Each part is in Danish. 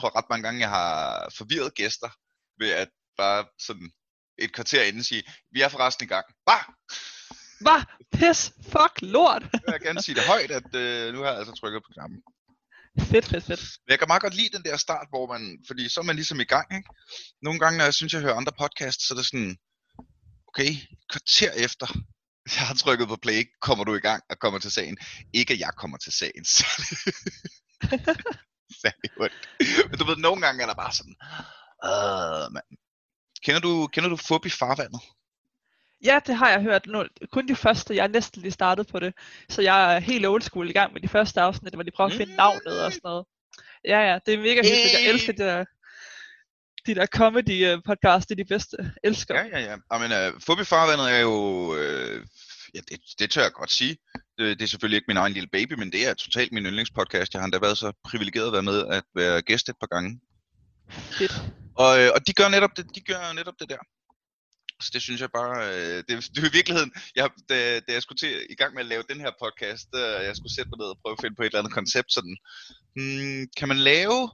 tror ret mange gange, jeg har forvirret gæster ved at bare sådan et kvarter inden sige, vi er forresten i gang. Hvad? Pis? Fuck? Lort? Jeg vil gerne sige det højt, at nu har jeg altså trykket på knappen. Fedt. Jeg kan meget godt lide den der start, hvor man, fordi så er man ligesom i gang, ikke? Nogle gange, når jeg synes, jeg hører andre podcasts, så er det sådan, okay, et kvarter efter, jeg har trykket på play, kommer du i gang og kommer til sagen. Ikke at jeg kommer til sagen, så særlig ondt. Men du ved, nogle gange er der bare sådan, mand. Kender du Fubi Farvandet? Ja, det har jeg hørt. Kun de første, jeg er næsten lige startet på det. Så jeg er helt old school i gang med de første afsnit, hvor de prøver at finde navnet og sådan noget. Ja, det er mega hyggeligt. Jeg elsker de der comedy podcast, det er de bedste. Elsker. Ja. Jamen, Fubi Farvandet er jo... det tør jeg godt sige. Det er selvfølgelig ikke min egen lille baby, men det er totalt min yndlingspodcast. Jeg har endda været så privilegeret at være med at være gæst et par gange. Fedt. Og de gør netop det der. Så det synes jeg bare, det er i virkeligheden, da jeg skulle til i gang med at lave den her podcast, jeg skulle sætte mig ned og prøve at finde på et eller andet koncept, sådan, kan man lave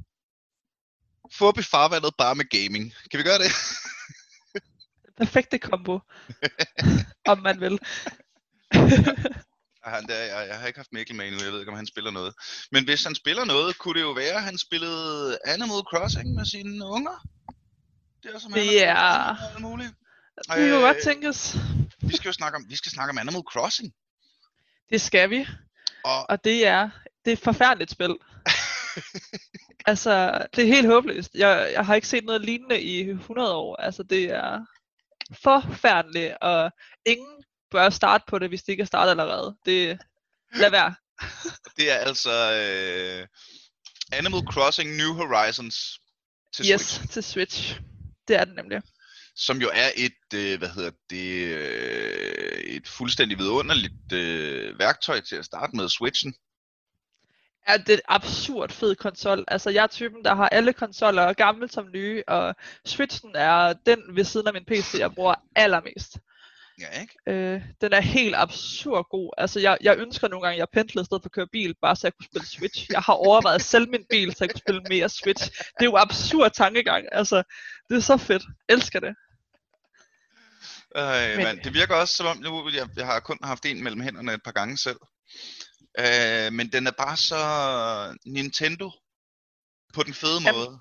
Fubi Farvandet bare med gaming? Kan vi gøre det? Perfekte kombo, om man vil. Jeg har ikke haft Mikkel med endnu, jeg ved ikke om han spiller noget. Men hvis han spiller noget, kunne det jo være, at han spillede Animal Crossing med sine unger. Det er som alt muligt. Det kunne godt tænkes. Vi skal snakke om Animal Crossing. Det skal vi. Og det er et forfærdeligt spil. Altså, det er helt håbløst. Jeg har ikke set noget lignende i 100 år. Altså, det er forfærdeligt, og ingen bør starte på det, hvis de ikke har startet allerede. Det lad være. Det er altså Animal Crossing New Horizons til Switch. Yes, til Switch. Det er det nemlig. Som jo er et fuldstændig vidunderligt værktøj til at starte med Switchen. Ja, det er et absurd fed konsol. Altså, jeg er typen, der har alle konsoller, gamle som nye, og Switchen er den ved siden af min PC, jeg bruger allermest. Ja, ikke? Den er helt absurd god. Altså, jeg ønsker nogle gange, jeg pendlede i stedet for at køre bil, bare så jeg kunne spille Switch. Jeg har overvejet selv min bil, så jeg kunne spille mere Switch. Det er jo absurd tankegang. Altså, det er så fedt. Elsker det. Men det virker også som om, nu jeg har kun haft en mellem hænderne et par gange selv. Men den er bare så Nintendo på den fede måde.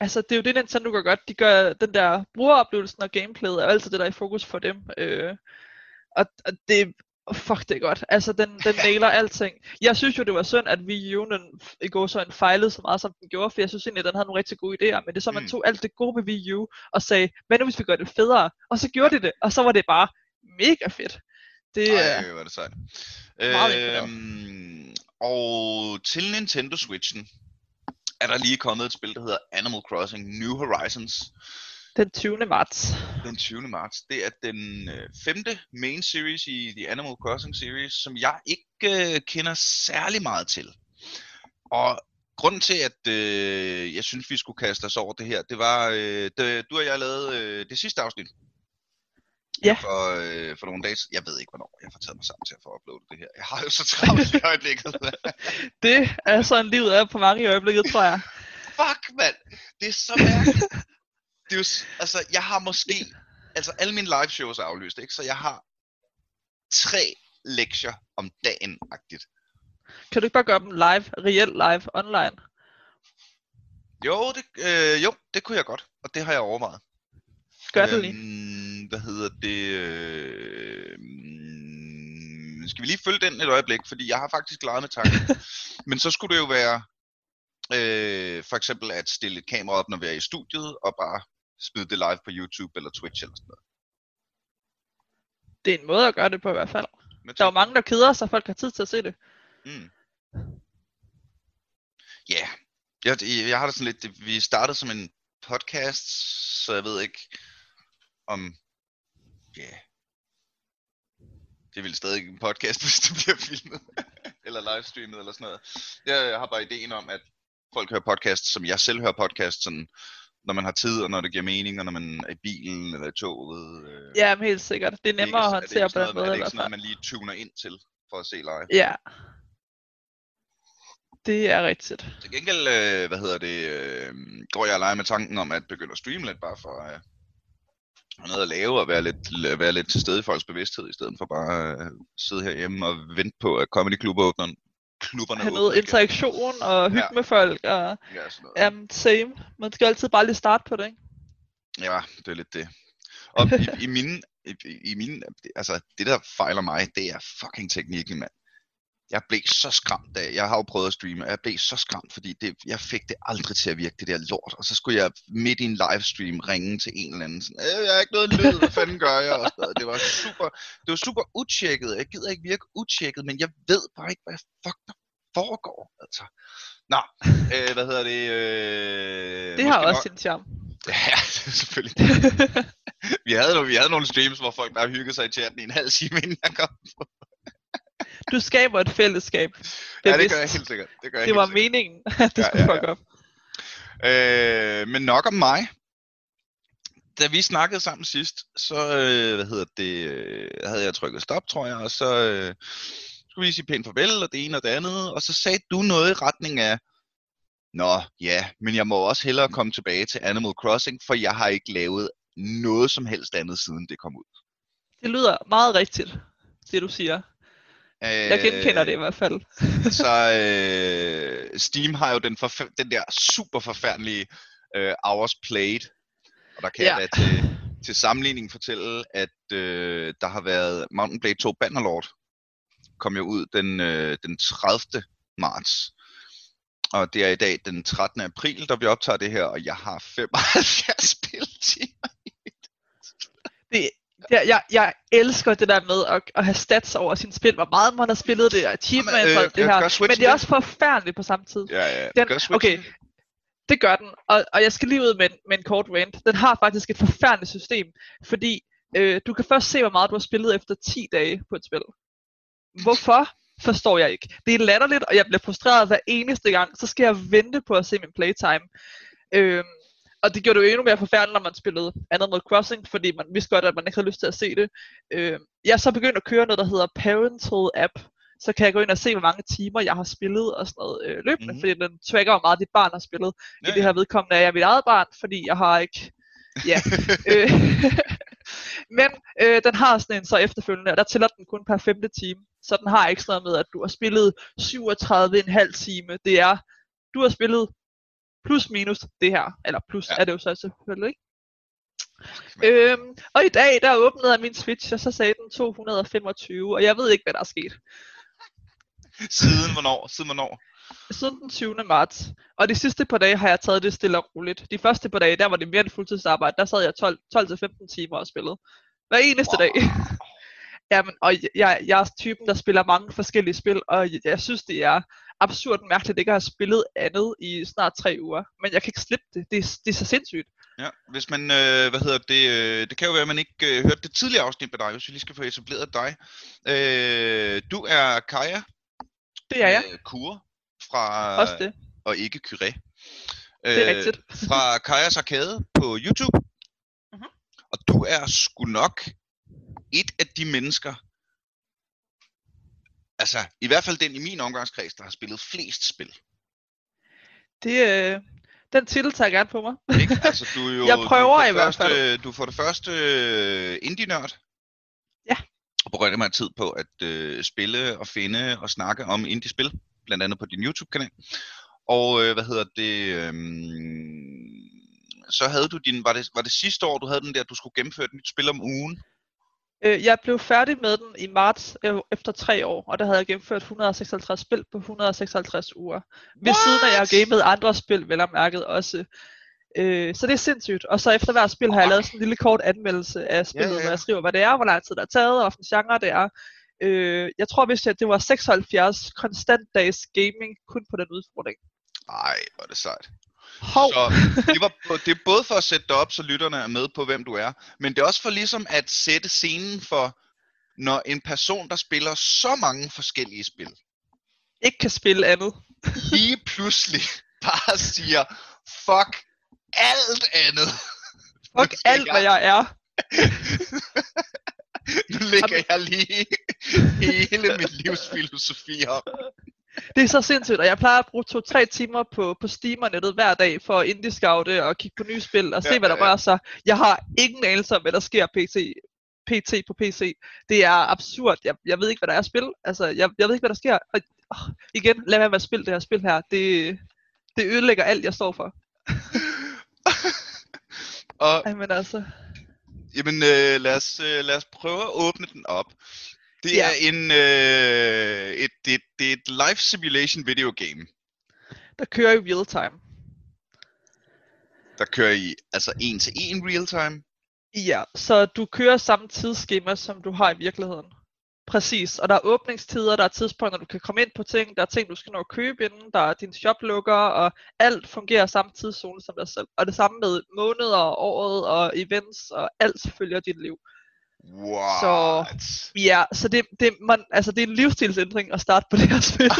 Altså, det er jo det, Nintendo gør godt. De gør den der brugeroplevelsen og gameplayet, er altid det, der er i fokus for dem. Og det, fuck, det er godt. Altså, den nailer alting. Jeg synes jo, det var synd, at Wii U'en i går så en fejlede så meget, som den gjorde, for jeg synes egentlig, at den havde nogle rigtig gode idéer, men det så, man tog alt det gode ved Wii U og sagde, hvad nu hvis vi gør det federe? Og så gjorde de det, og så var det bare mega fedt. Det var det sejt. Og til Nintendo Switch'en er der lige kommet et spil, der hedder Animal Crossing New Horizons. Den 20. marts. Den 20. marts. Det er den femte main series i The Animal Crossing series, som jeg ikke kender særlig meget til. Og grunden til, at jeg synes, vi skulle kaste os over det her, det var, du og jeg lavede det sidste afsnit. Ja. For nogle dage. Jeg ved ikke, hvornår jeg får taget mig sammen til at få uploadet det her. Jeg har jo så travlt i øjeblikket. Det er sådan livet er på mange i øjeblikket, tror jeg. Fuck, mand. Det er så mærkeligt. Det er jo, altså, jeg har måske... Altså, alle mine live shows er aflyst, ikke? Så jeg har 3 lektier om dagen-agtigt. Kan du ikke bare gøre dem live, reelt live, online? Jo, det kunne jeg godt. Og det har jeg overvejet. Gør det lige. Hvad hedder det? Skal vi lige følge den et øjeblik, fordi jeg har faktisk leget med tanken. Men så skulle det jo være, for eksempel at stille et kamera op, når vi er i studiet, og bare smide det live på YouTube eller Twitch eller sådan noget. Det er en måde at gøre det på i hvert fald. Der er jo mange, der keder sig, folk har tid til at se det. Ja, jeg har det sådan lidt, vi startede som en podcast, så jeg ved ikke om... Det ville stadig en podcast, hvis det bliver filmet eller livestreamet eller sådan noget. Jeg har bare ideen om, at folk hører podcasts, som jeg selv hører podcasts, sådan, når man har tid, og når det giver mening, og når man er i bilen eller i toget. Ja, helt sikkert. Det er nemmere at håndtere på den måde. Er det ikke sådan noget, man lige tuner ind til for at se live? Ja. Det er rigtigt. Til gengæld, går jeg og leger med tanken om at begynde at streame lidt, bare for noget at lave og være lidt til stede i folks bevidsthed, i stedet for bare sidde herhjemme og vente på, at comedyklubber åbner. Have noget interaktion igen. Og hygge med folk. Og, ja, sådan noget. Same. Man skal altid bare lige starte på det, ikke? Ja, det er lidt det. Og i mine, altså det der fejler mig, det er fucking teknikken, mand. Jeg blev så skræmt af, jeg har jo prøvet at streame, og jeg blev så skræmt, fordi jeg fik det aldrig til at virke, det der lort. Og så skulle jeg midt i en livestream ringe til en eller anden, sådan, jeg har ikke noget lyd, hvad fanden gør jeg? Og sådan, det var super utjekket, jeg gider ikke virke utjekket, men jeg ved bare ikke, hvad fuck der foregår, altså. Nå, det har også sin charme. Ja, selvfølgelig. Vi havde nogle streams, hvor folk bare hyggede sig i chatten i en halv time, inden jeg kom på. Du skaber et fællesskab. Ja, det gør jeg helt sikkert. Det var meningen, at det skulle fuck op. Men nok om mig. Da vi snakkede sammen sidst, så havde jeg trykket stop, tror jeg, og så skulle vi sige pænt farvel, og det ene og det andet, og så sagde du noget i retning af, nå ja, men jeg må også hellere komme tilbage til Animal Crossing, for jeg har ikke lavet noget som helst andet, siden det kom ud. Det lyder meget rigtigt, det du siger. Jeg genkender det i hvert fald. Så Steam har jo den der super forfærdelige hours played. Og der kan jeg da til sammenligning fortælle, at der har været Mount & Blade II Bannerlord. Kom jo ud den 30. marts. Og det er i dag den 13. april, der vi optager det her. Og jeg har 75 spiltimer i det. Jeg elsker det der med at have stats over sin spil, hvor meget man har spillet det, og achievements og det her, men det er også forfærdeligt på samme tid. Ja, okay, det gør den, og jeg skal lige ud med en kort rant. Den har faktisk et forfærdeligt system, fordi du kan først se, hvor meget du har spillet efter 10 dage på et spil. Hvorfor? Forstår jeg ikke. Det er latterligt, og jeg bliver frustreret hver eneste gang, så skal jeg vente på at se min playtime. Og det gjorde det jo endnu mere forfærdeligt, når man spillede Animal Crossing, fordi man vidste godt, at man ikke havde lyst til at se det. Jeg er så begyndt at køre noget, der hedder Parental App. Så kan jeg gå ind og se, hvor mange timer jeg har spillet og sådan noget løbende, fordi den tracker hvor meget dit barn har spillet. I det her vedkommende er jeg mit eget barn, fordi jeg har ikke... Ja. Men den har sådan en så efterfølgende, og der tæller den kun per 5. time. Så den har ikke sådan noget med, at du har spillet 37,5 time. Det er, du har spillet... plus minus det her, eller plus er det jo så selvfølgelig, ikke? Og i dag, der åbnede jeg min Switch, og så sagde den 225, og jeg ved ikke, hvad der er sket. Siden hvornår? Siden den 20. marts. Og de sidste par dage har jeg taget det stille og roligt. De første par dage, der var det mere et fuldtidsarbejde, der sad jeg 12-15 timer og spillede. Hver eneste dag. Jamen, og jeg er typen, der spiller mange forskellige spil, og jeg synes, det er... absurd mærkeligt ikke at have spillet andet i snart 3 uger, men jeg kan ikke slippe det. Det er så sindssygt. Ja, hvis man, det kan jo være, at man ikke hørte det tidligere afsnit med dig, hvis vi lige skal få etableret dig. Du er Kaja. Det er jeg. Kure fra... Også det. Og ikke Kyré. Det er rigtigt. Fra Kajas Arcade på YouTube. Mm-hmm. Og du er sgu nok et af de mennesker, altså, i hvert fald den i min omgangskreds, der har spillet flest spil. Det, den titel tager jeg gerne på mig. Ikke? Altså, du er jo, jeg prøver i hvert fald. Du får det første indie-nørd. Ja. Og bruger meget tid på at spille og finde og snakke om indie-spil. Blandt andet på din YouTube-kanal. Og så havde du din... Var det sidste år, du havde den der, du skulle gennemføre et nyt spil om ugen? Jeg blev færdig med den i marts efter 3 år, og der havde jeg gennemført 156 spil på 156 uger. Ved siden af, jeg har gamet andre spil, vel og mærket også. Så det er sindssygt. Og så efter hver spil har jeg lavet sådan en lille kort anmeldelse af spillet, hvor jeg skriver, hvad det er, hvor lang tid der er taget, og hvilken genre det er. Jeg tror vist, at det var 76 konstant dags gaming kun på den udfordring. Ej, hvor er det sejt. Så det er både for at sætte dig op, så lytterne er med på, hvem du er, men det er også for ligesom at sætte scenen for, når en person, der spiller så mange forskellige spil, ikke kan spille andet, lige pludselig bare siger, fuck alt andet. Fuck alt, hvad jeg er. Nu lægger jeg lige hele mit livsfilosofi op. Det er så sindssygt, og jeg plejer at bruge 2-3 timer på Steam-nettet hver dag for at indie-scoute og kigge på nye spil og se, hvad der rører sig. Jeg har ingen anelse om, hvad der sker pt på PC. Det er absurd. Jeg ved ikke, hvad der er at spille. Altså, jeg ved ikke, hvad der sker. Og, igen, lad mig være spil det her spil her. Det ødelægger alt, jeg står for. Og, jamen altså. Jamen, lad os prøve at åbne den op. Det er et live simulation video game. Der kører i real time. Der kører i altså 1-til-1 real time. Ja, så du kører samme tidsskema, som du har i virkeligheden. Præcis, og der er åbningstider, der er tidspunkter, du kan komme ind på ting, der er ting, du skal nå at købe inden, der er din shop lukker, og alt fungerer samme tidszone som dig selv. Og det samme med måneder, året og events, og alt følger dit liv. What? Så ja, så det er en livsstilsændring at starte på det her spil.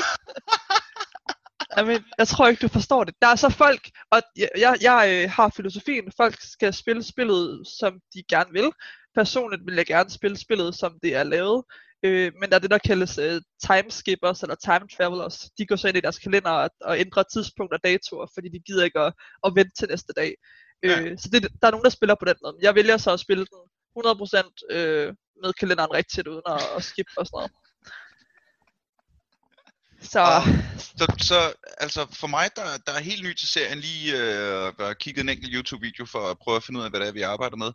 Jeg tror ikke, du forstår det. Der er så folk, og jeg har filosofien, folk skal spille spillet, som de gerne vil. Personligt vil jeg gerne spille spillet, som det er lavet. Men der er det, der kaldes timeskippers eller time travelers. De går så ind i deres kalender og ændrer tidspunkter og datoer, fordi de gider ikke at vente til næste dag. Så der er nogen, der spiller på den måde. Jeg vælger så at spille den 100% med kalenderen rigtigt, uden at skippe og sådan noget. Så altså for mig, der er helt ny til serien, lige at kigge en enkelt YouTube-video for at prøve at finde ud af, hvad det er, vi arbejder med.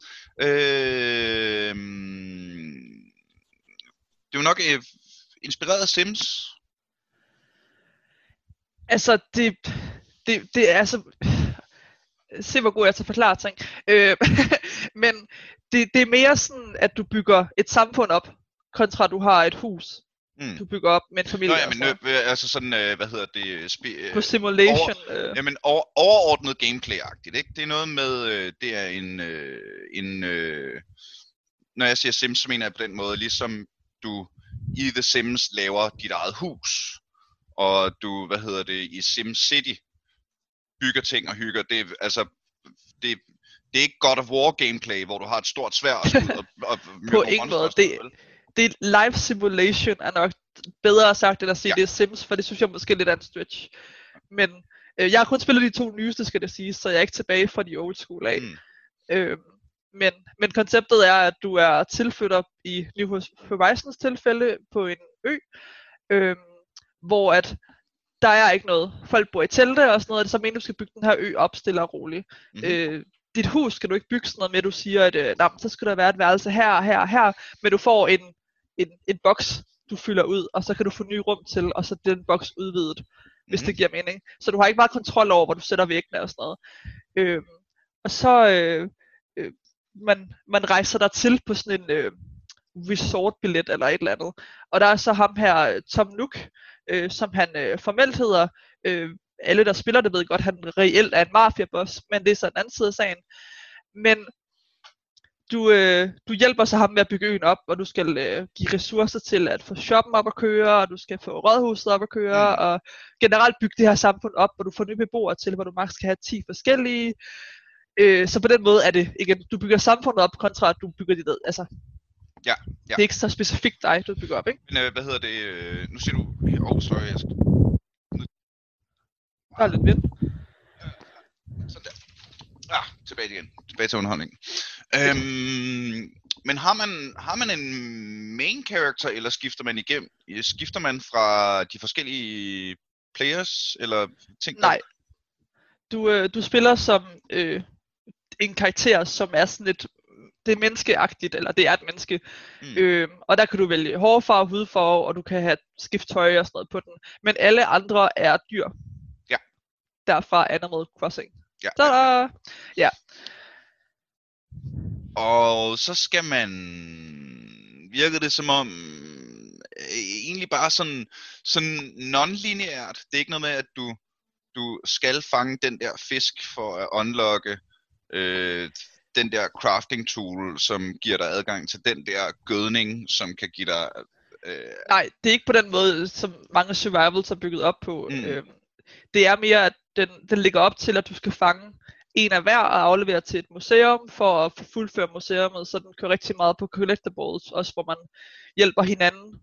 Det er jo nok inspireret af Sims. Altså, det er altså... Se hvor god jeg er til at forklare ting. Men det er mere sådan, at du bygger et samfund op, kontra du har et hus. Du bygger op med en familie. Nå, ja, men altså sådan, hvad hedder det? På simulation. Jamen overordnet gameplay-agtigt, ikke? Det er noget med, det er en når jeg siger Sims, så mener jeg på den måde, ligesom du i The Sims laver dit eget hus, og du, hvad hedder det, i Sim City bygger ting og hygger. Det er, altså, det er ikke God of War gameplay, hvor du har et stort sværd og på ingen måde, det er live simulation, er nok bedre sagt end at sige, det er Sims, for det synes jeg måske lidt er en stretch. Men jeg har kun spillet de 2 nyeste, skal det sige, så jeg er ikke tilbage fra de old school af. Men konceptet er, at du er tilflytter i New Horizons tilfælde på en ø, hvor at der er ikke noget. Folk bor i telte og sådan noget, og det er så meningen, du skal bygge den her ø op stille og roligt. Dit hus skal du ikke bygge sådan noget med, at du siger, at så skal der være et værelse her og her og her, men du får en boks, du fylder ud, og så kan du få nye rum til, og så den boks udvidet, hvis det giver mening. Så du har ikke meget kontrol over, hvor du sætter væggene og sådan noget. Og så man rejser der til på sådan en resortbillet eller et eller andet. Og der er så ham her, Tom Nook, som han formelt hedder. Alle, der spiller det, ved godt, han reelt er en mafia-boss, men det er så en anden side af sagen. Men du hjælper så ham med at bygge øen op, og du skal give ressourcer til at få shoppen op at køre, og du skal få rådhuset op at køre, og generelt bygge det her samfund op, hvor du får nye beboere til, hvor du maks kan have 10 forskellige. Så på den måde er det, igen, du bygger samfundet op, kontra at du bygger det ned. Altså, det er ikke så specifikt dig, du bygger op, ikke? Men hvad hedder det? Nu siger du... Der er lidt vind. Sådan der. Tilbage igen. Tilbage til underholdningen. Men har man en main character, eller skifter man igennem? Skifter man fra de forskellige players, eller ting? Nej. Du spiller som en karakter, som er sådan lidt... Det er menneskeagtigt, eller det er et menneske. Og der kan du vælge hårfarve, hudfarve, og du kan have skifte tøj og sådan noget på den. Men alle andre er dyr. Derfra Animal Crossing. Ja. Og så skal man... Virker det som om... egentlig bare sådan non-lineært. Det er ikke noget med, at du skal fange den der fisk for at unlocke den der crafting tool, som giver dig adgang til den der gødning, som kan give dig... Nej, det er ikke på den måde, som mange survivals har bygget op på. Det er mere, at den ligger op til, at du skal fange en af hver og afleverer til et museum for at fuldføre museumet, så den kører rigtig meget på collectibles, også hvor man hjælper hinanden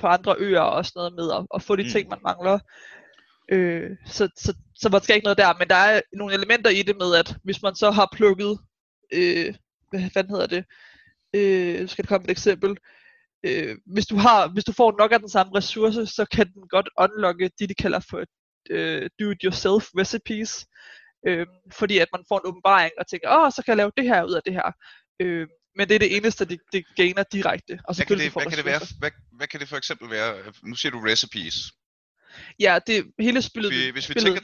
på andre øer og sådan noget med at få de ting, man mangler. Så man skal ikke noget der, men der er nogle elementer i det med, at hvis man så har plukket, nu skal jeg komme med et eksempel, hvis du får nok af den samme ressource, så kan den godt unlocke det, de kalder for do-it-yourself recipes, fordi at man får en åbenbaring og tænker, så kan jeg lave det her ud af det her. Men det er det eneste, det gainer direkte. Og hvad kan det for eksempel være? Nu siger du recipes. Ja, det hele spillet. Hvis vi tænker,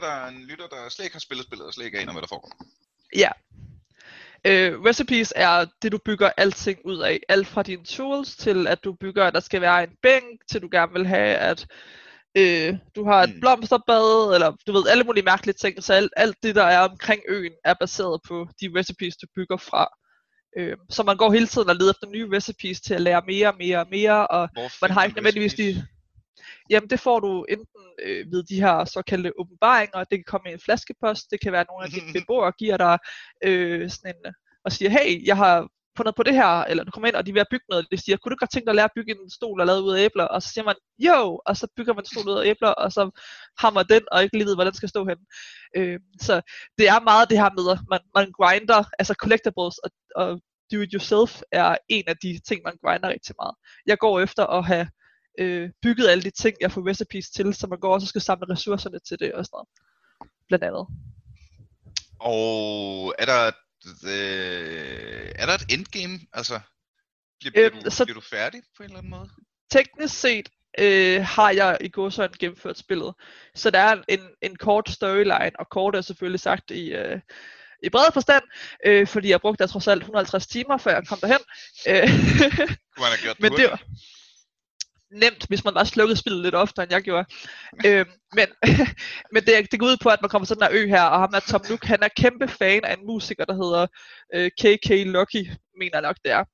der er en lytter, der slet ikke har spillet spillet, og slet ikke aner, hvad der foregår. Ja. Recipes er det, du bygger alting ud af. Alt fra dine tools, til at du bygger, at der skal være en bænk, til du gerne vil have, at du har et blomsterbad, eller du ved, alle mulige mærkelige ting. Så alt det, der er omkring øen, er baseret på de recipes, du bygger fra. Så man går hele tiden og leder efter nye recipes til at lære mere og mere og mere. Og man har ikke nødvendigvis de... Jamen det får du enten ved de her såkaldte åbenbaringer, det kan komme i en flaskepost, det kan være nogle af dine beboere giver dig sådan en, og siger, hey, jeg har fundet på det her, eller du kommer ind, og de er ved at bygge noget, de siger, kunne du godt tænke dig at lære at bygge en stol og lave ud af æbler, og så siger man, jo, og så bygger man en stol ud af æbler, og så hammer den, og ikke lige ved, hvor den skal stå hen. Så det er meget det her med, at man grinder, altså collectibles og do it yourself er en af de ting, man grinder rigtig meget. Jeg går efter at have bygget alle de ting, jeg får recipes til, så man går også og skal samle ressourcerne til det og sådan noget, blandt andet. Og er der et endgame? Altså, bliver du færdig på en eller anden måde? Teknisk set har jeg i gåseøjne gennemført spillet. Så der er en kort storyline, og kort er selvfølgelig sagt i bred forstand, fordi jeg brugte der trods alt 150 timer, før jeg kom derhen. Kunne han have gjort det hurtigt? Nemt, hvis man bare slukkede spillet lidt oftere, end jeg gjorde. Men det går ud på, at man kommer til den her ø her, og ham er Tom Nook, han er kæmpe fan af en musiker, der hedder KK Lucky, mener nok det er.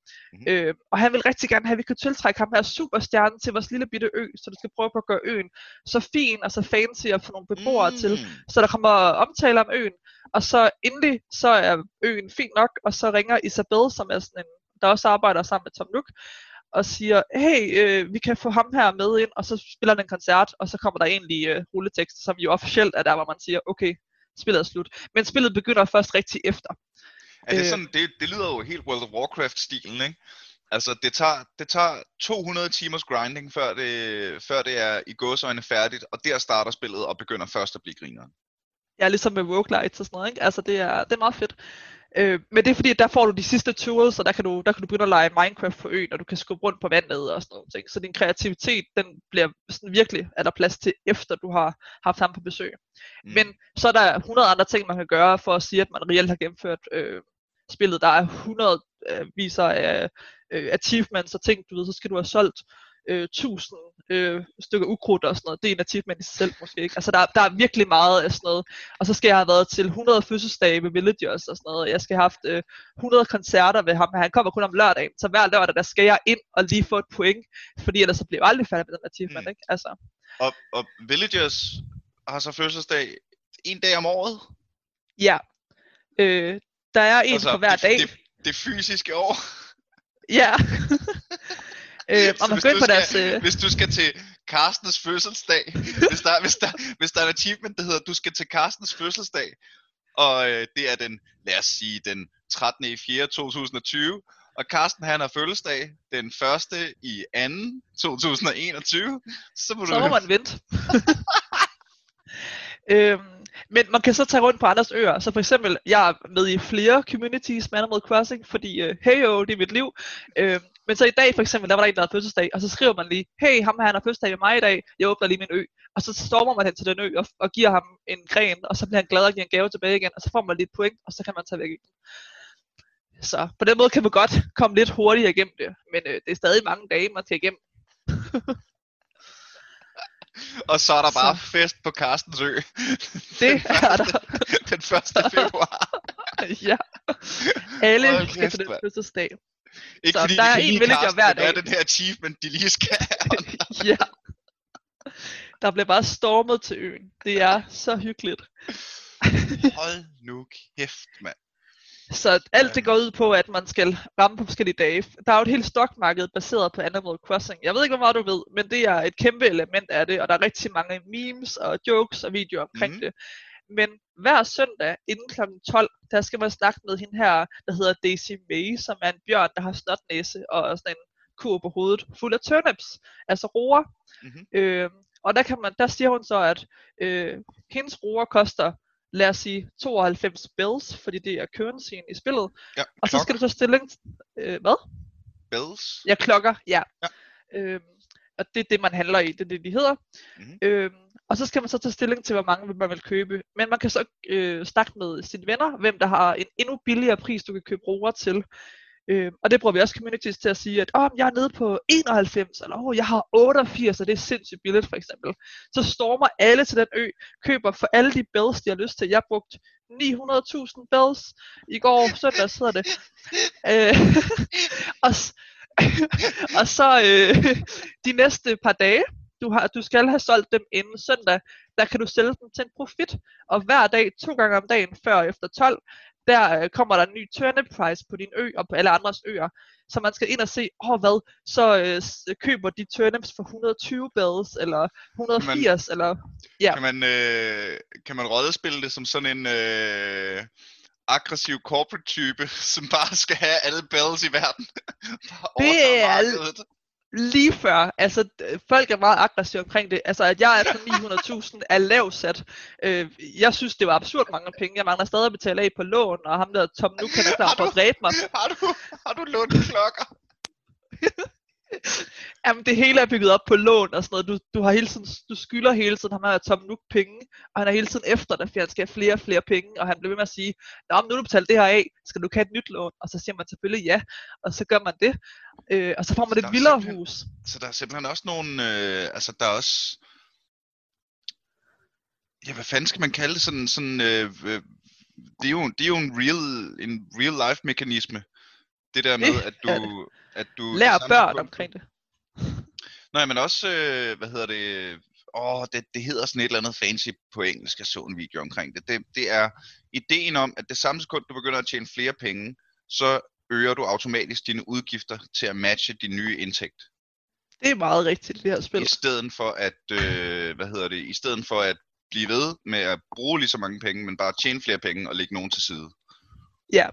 Og han vil rigtig gerne have, at vi kan tiltrække ham her superstjerne til vores lille bitte ø, så du skal prøve på at gøre øen så fin og så fancy og få nogle beboere til, så der kommer omtaler om øen. Og så endelig, så er øen fin nok, og så ringer Isabel, som er sådan en, der også arbejder sammen med Tom Nook, og siger, hey, vi kan få ham her med ind, og så spiller den en koncert, og så kommer der egentlig rulletekst, som jo officielt er der, hvor man siger, okay, spillet er slut. Men spillet begynder først rigtig efter. Er det sådan, det lyder jo helt World of Warcraft-stilen, ikke? Altså, det tager 200 timers grinding, før det er i gåseøjne færdigt, og der starter spillet og begynder først at blive grineren. Ja, ligesom med roguelites og sådan noget, ikke? Altså, det er meget fedt. Men det er fordi, at der får du de sidste tools, så der kan du begynde at lege Minecraft på øen, og du kan skubbe rundt på vandet og sådan noget ting. Så din kreativitet, den bliver sådan virkelig, er der plads til, efter du har haft ham på besøg. Men så er der 100 andre ting, man kan gøre for at sige, at man reelt har gennemført spillet. Der er 100 viser af achievements og ting, du ved, så skal du have solgt 1000 stykker ukrudt og sådan noget. Det er en achievement i sig selv måske, ikke? Altså der er virkelig meget af sådan noget. Og så skal jeg have været til 100 fødselsdage med villagers og sådan noget. Jeg skal have haft 100 koncerter ved ham. Han kommer kun om lørdagen. Så hver lørdag der skal jeg ind og lige få et point, fordi ellers så bliver jeg aldrig færdig med den achievement, ikke? Altså. Og villagers har så fødselsdag en dag om året? Ja. Der er en altså, på hver dag. Det fysiske år? Ja. Hvis du skal til Carstens fødselsdag, hvis der er en achievement, der hedder, du skal til Carstens fødselsdag, og det er den, lad os sige, den 13/4/2020, og Carsten han har fødselsdag den 1/2/2021, så må man vente. Men man kan så tage rundt på andres øer, så for eksempel, jeg er med i flere communities med Animal Crossing, fordi heyo, det er mit liv. Men så i dag for eksempel, der var der en, der havde fødselsdag, og så skriver man lige, hey, ham her, han har fødselsdag med mig i dag, jeg åbner lige min ø. Og så stormer man hen til den ø og giver ham en gren, og så bliver han glad og giver en gave tilbage igen, og så får man lidt point, og så kan man tage væk igen. Så på den måde kan man godt komme lidt hurtigere igennem det, men det er stadig mange dage, man skal igennem. Og så er der bare fest på Carstens ø. Det er der. Den 1. februar. Ja. Alle skal til den fødselsdag. Ikke så fordi der er en villager hver dag. Den her achievement, de lige skal have. Ja. Der bliver bare stormet til øen. Det er så hyggeligt. Hold nu kæft, mand. Så alt det går ud på, at man skal ramme på forskellige dage. Der er jo et helt stockmarked baseret på Animal Crossing. Jeg ved ikke, hvor meget du ved, men det er et kæmpe element af det, og der er rigtig mange memes og jokes og videoer omkring det. Men hver søndag inden kl. 12, der skal man snakke med hende her, der hedder Daisy Mae, som er en bjørn, der har snotnæse og sådan en kur på hovedet fuld af turnips, altså roer. Og der, der siger hun så, at hendes roer koster, lad os sige, 92 bells, fordi det er currencyen i spillet. Ja, og så skal du så stilling... hvad? Bells? Ja, klokker, ja. Og det er det, man handler i, det er det, de hedder. Og så skal man så tage stilling til, hvor mange man vil købe. Men man kan så snakke med sine venner, hvem der har en endnu billigere pris, du kan købe roer til. Og det bruger vi også communities til at sige, at jeg er nede på 91, eller jeg har 88, og det er sindssygt billigt for eksempel. Så stormer alle til den ø, køber for alle de bells, de har lyst til. Jeg brugte 900.000 bells i går søndag, hedder det. Og så de næste par dage, du skal have solgt dem inden søndag, der kan du sælge dem til en profit. Og hver dag, 2 gange om dagen, før og efter 12, der kommer der en ny turnip price på din ø og på alle andres øer. Så man skal ind og se, køber de turnips for 120 bells, eller 180, eller... Ja. Kan man rollespille det som sådan en aggressiv corporate type, som bare skal have alle bells i verden? Det er lige før. Altså, folk er meget aggressive omkring det. Altså, at jeg er på 900.000 er lavsat. Jeg synes, det var absurd mange penge. Jeg mangler stadig at betale af på lån, og ham der Tom Nook er klar for at dræbe mig. Har du låneklokker? Jamen, det hele er bygget op på lån og sådan noget. Du skylder hele tiden ham her Tom Nook penge, og han er hele tiden efter dig, for han skal have flere og flere penge, og han bliver ved med at sige, nå, men nu du betaler det her af, skal du have et nyt lån? Og så siger man selvfølgelig ja, og så gør man det. Og så får man et vildere hus. Så der er simpelthen også nogle, der er også, hvad fanden skal man kalde det, det er jo en real life mekanisme. Det der med, at du lærer børn omkring det. Nej, men også, det hedder sådan et eller andet fancy på engelsk, jeg så en video omkring det. Det er ideen om, at det samme sekund, du begynder at tjene flere penge, så øger du automatisk dine udgifter til at matche din nye indtægt. Det er meget rigtigt, det her spil. I stedet for at blive ved med at bruge lige så mange penge, men bare tjene flere penge og lægge nogen til side. Ja.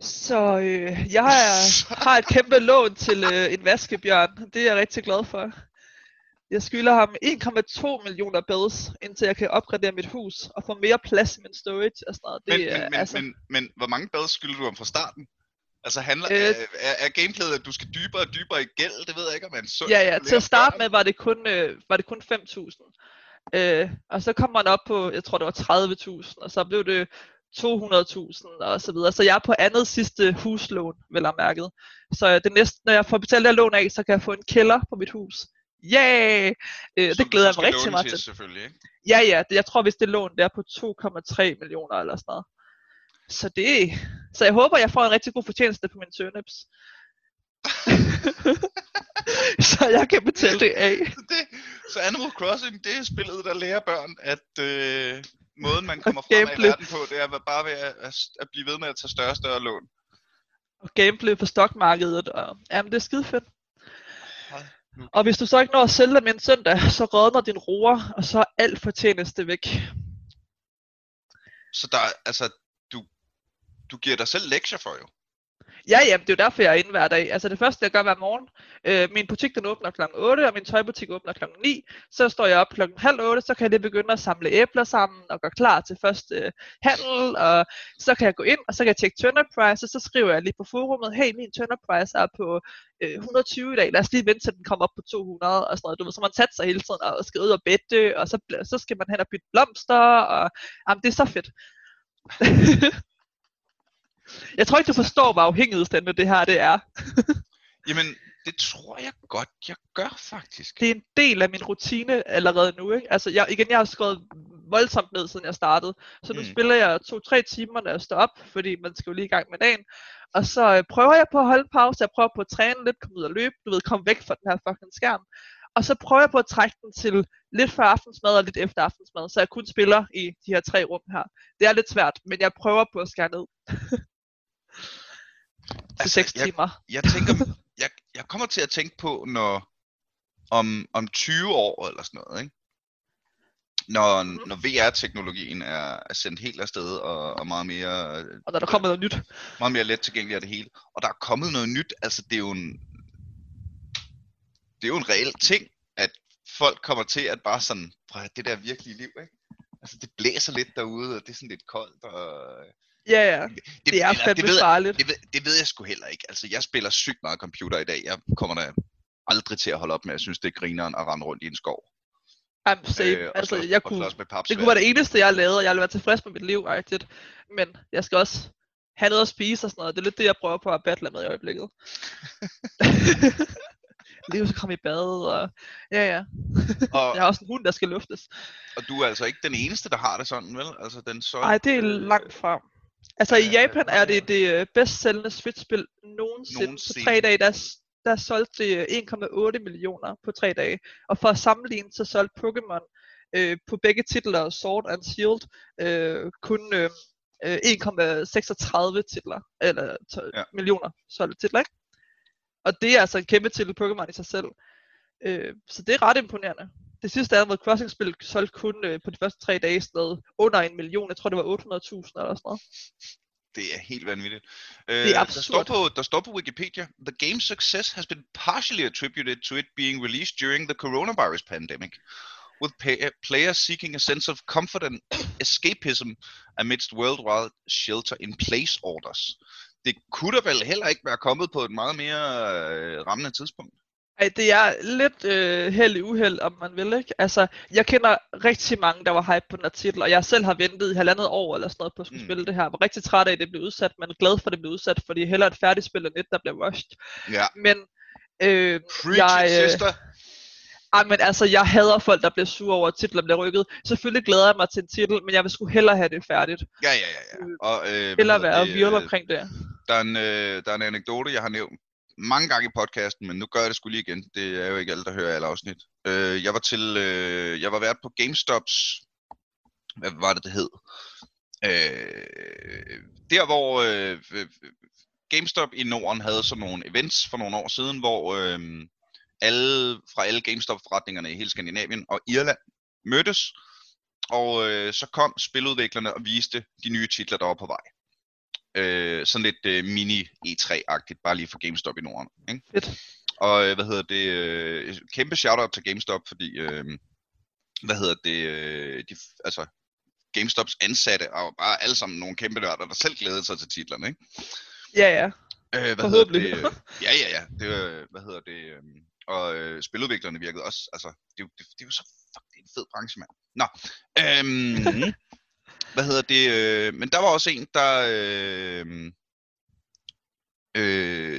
Så har et kæmpe lån til en vaskebjørn. Det er jeg rigtig glad for. Jeg skylder ham 1,2 millioner bells, indtil jeg kan opgradere mit hus og få mere plads i min storage og sådan noget. Men hvor mange bells skylder du ham fra starten? Altså er gameplayet, at du skal dybere og dybere i gæld? Det ved jeg ikke, om man så... Ja, til at starte med var det kun 5.000. Og så kom man op på, jeg tror det var 30.000, og så blev det... 200.000 og så videre. Så jeg er på andet sidste huslån, vel har mærket. Så det næste, når jeg får betalt det lån af, så kan jeg få en kælder på mit hus. Yeah! Det glæder jeg mig rigtig meget til. Selvfølgelig, ikke? Ja. Jeg tror, hvis det lån, det er på 2,3 millioner eller sådan noget. Så jeg håber, jeg får en rigtig god fortjeneste på mine turnips. Så jeg kan betale det af. Så Animal Crossing, det er spillet, der lærer børn, at... Måden, man kommer frem i verden på, det er bare ved at blive ved med at tage større og større lån. Og gameplay på stockmarkedet. Jamen, det er skide fedt. Og hvis du så ikke når at sælge dem en søndag, så rådner din roer, og så er alt fortjeneste væk. Så der, du giver dig selv lektier for jo. Ja, det er jo derfor, jeg er inde hver dag. Altså det første, jeg gør hver morgen, min butik den åbner kl. 8, og min tøjbutik åbner kl. 9. Så står jeg op kl. halv 8, så kan jeg lige begynde at samle æbler sammen og gøre klar til første handel. Og så kan jeg gå ind, og så kan jeg tjekke turn-up price, og så skriver jeg lige på forummet, hey, min turn-up price er på 120 i dag, lad os lige vente til den kommer op på 200 og sådan noget. Du ved, så man satte sig hele tiden og skal ud og bette, og så skal man hen og bytte blomster, og jamen, det er så fedt. Jeg tror ikke, du forstår, hvor afhængighedsstandende det her det er. Jamen, det tror jeg godt, jeg gør faktisk. Det er en del af min rutine allerede nu, ikke? Altså, jeg har skåret voldsomt ned, siden jeg startede. Så nu spiller jeg 2-3 timer, når jeg står op, fordi man skal jo lige i gang med dagen. Og så prøver jeg på at holde pause, jeg prøver på at træne lidt, komme ud og løbe, komme væk fra den her fucking skærm. Og så prøver jeg på at trække den til lidt før aftensmad og lidt efter aftensmad, så jeg kun spiller i de her 3 rum her. Det er lidt svært, men jeg prøver på at skære ned til altså, 6 timer. Jeg tænker, jeg kommer til at tænke på, når om 20 år eller sådan noget, ikke? Når VR-teknologien er sendt helt afsted og meget mere... Og der er kommet noget nyt. Meget mere let tilgængeligt af det hele. Og der er kommet noget nyt, altså det er jo en... Det er jo en reel ting, at folk kommer til at bare sådan, fra det der virkelige liv, ikke? Altså det blæser lidt derude, og det er sådan lidt koldt, og... Ja, det er fandme farligt. Det ved jeg sgu heller ikke. Altså jeg spiller sygt meget computer i dag. Jeg kommer da aldrig til at holde op med, at jeg synes det er grineren at rende rundt i en skov. Altså, det kunne være det eneste, jeg lavede, og jeg ville være tilfreds med mit liv, rigtigt. Men jeg skal også have noget at spise og sådan noget. Det er lidt det, jeg prøver på at battle med i øjeblikket. Livet skal komme i bad, og ja. Og... jeg har også en hund, der skal luftes. Og du er altså ikke den eneste, der har det sådan, vel? Altså, nej, det er langt fra. Altså i Japan er det det bedst sælgende Switch-spil nogensinde på 3 dage, der solgte det 1,8 millioner på 3 dage. Og for at sammenligne, så solgte Pokémon på begge titler, Sword and Shield, kun 1,36 millioner solgte titler, ikke? Og det er altså en kæmpe titel Pokémon i sig selv. Så det er ret imponerende. Det sidste Animal Crossing-spil solgte kun på de første 3 dage sted under 1 million. Jeg tror, det var 800.000 eller sådan noget. Det er helt vanvittigt. Det er absurd. Der står på Wikipedia, the game's success has been partially attributed to it being released during the coronavirus pandemic, with players seeking a sense of comfort and escapism amidst worldwide shelter-in-place orders. Det kunne da vel heller ikke være kommet på et meget mere rammende tidspunkt. Ej, det er lidt held i uheld, om man vil, ikke? Altså, jeg kender rigtig mange, der var hype på den artikel, og jeg selv har ventet i 1,5 år eller sådan noget på at skulle spille det her. Jeg var rigtig træt af, at det blev udsat, men glad for, at det blev udsat, fordi hellere et færdigt spil end et, der blev rushed. Ja. Men jeg hader folk, der bliver sure over, at titler bliver rykket. Selvfølgelig glæder jeg mig til en titel, men jeg vil sgu hellere have det færdigt. Ja. Og, eller være vild omkring det. Der er en anekdote, jeg har nævnt mange gange i podcasten, men nu gør jeg det sgu lige igen. Det er jo ikke alle, der hører alle afsnit. Jeg var vært på GameStops... Hvad var det hed? Der, hvor GameStop i Norden havde sådan nogle events for nogle år siden, hvor... alle fra alle GameStop-forretningerne i hele Skandinavien og Irland mødtes, og så kom spiludviklerne og viste de nye titler, der var på vej. Sådan lidt mini-E3-agtigt, bare lige for GameStop i Norden. Ikke? Fedt. Og kæmpe shout-out til GameStop, fordi GameStops ansatte og bare alle sammen nogle kæmpe nørder, der selv glædede sig til titlerne. Ikke? Ja. Og spiludviklerne virkede også, altså, det er jo så fucking en fed branche, mand. Nå, men der var også en,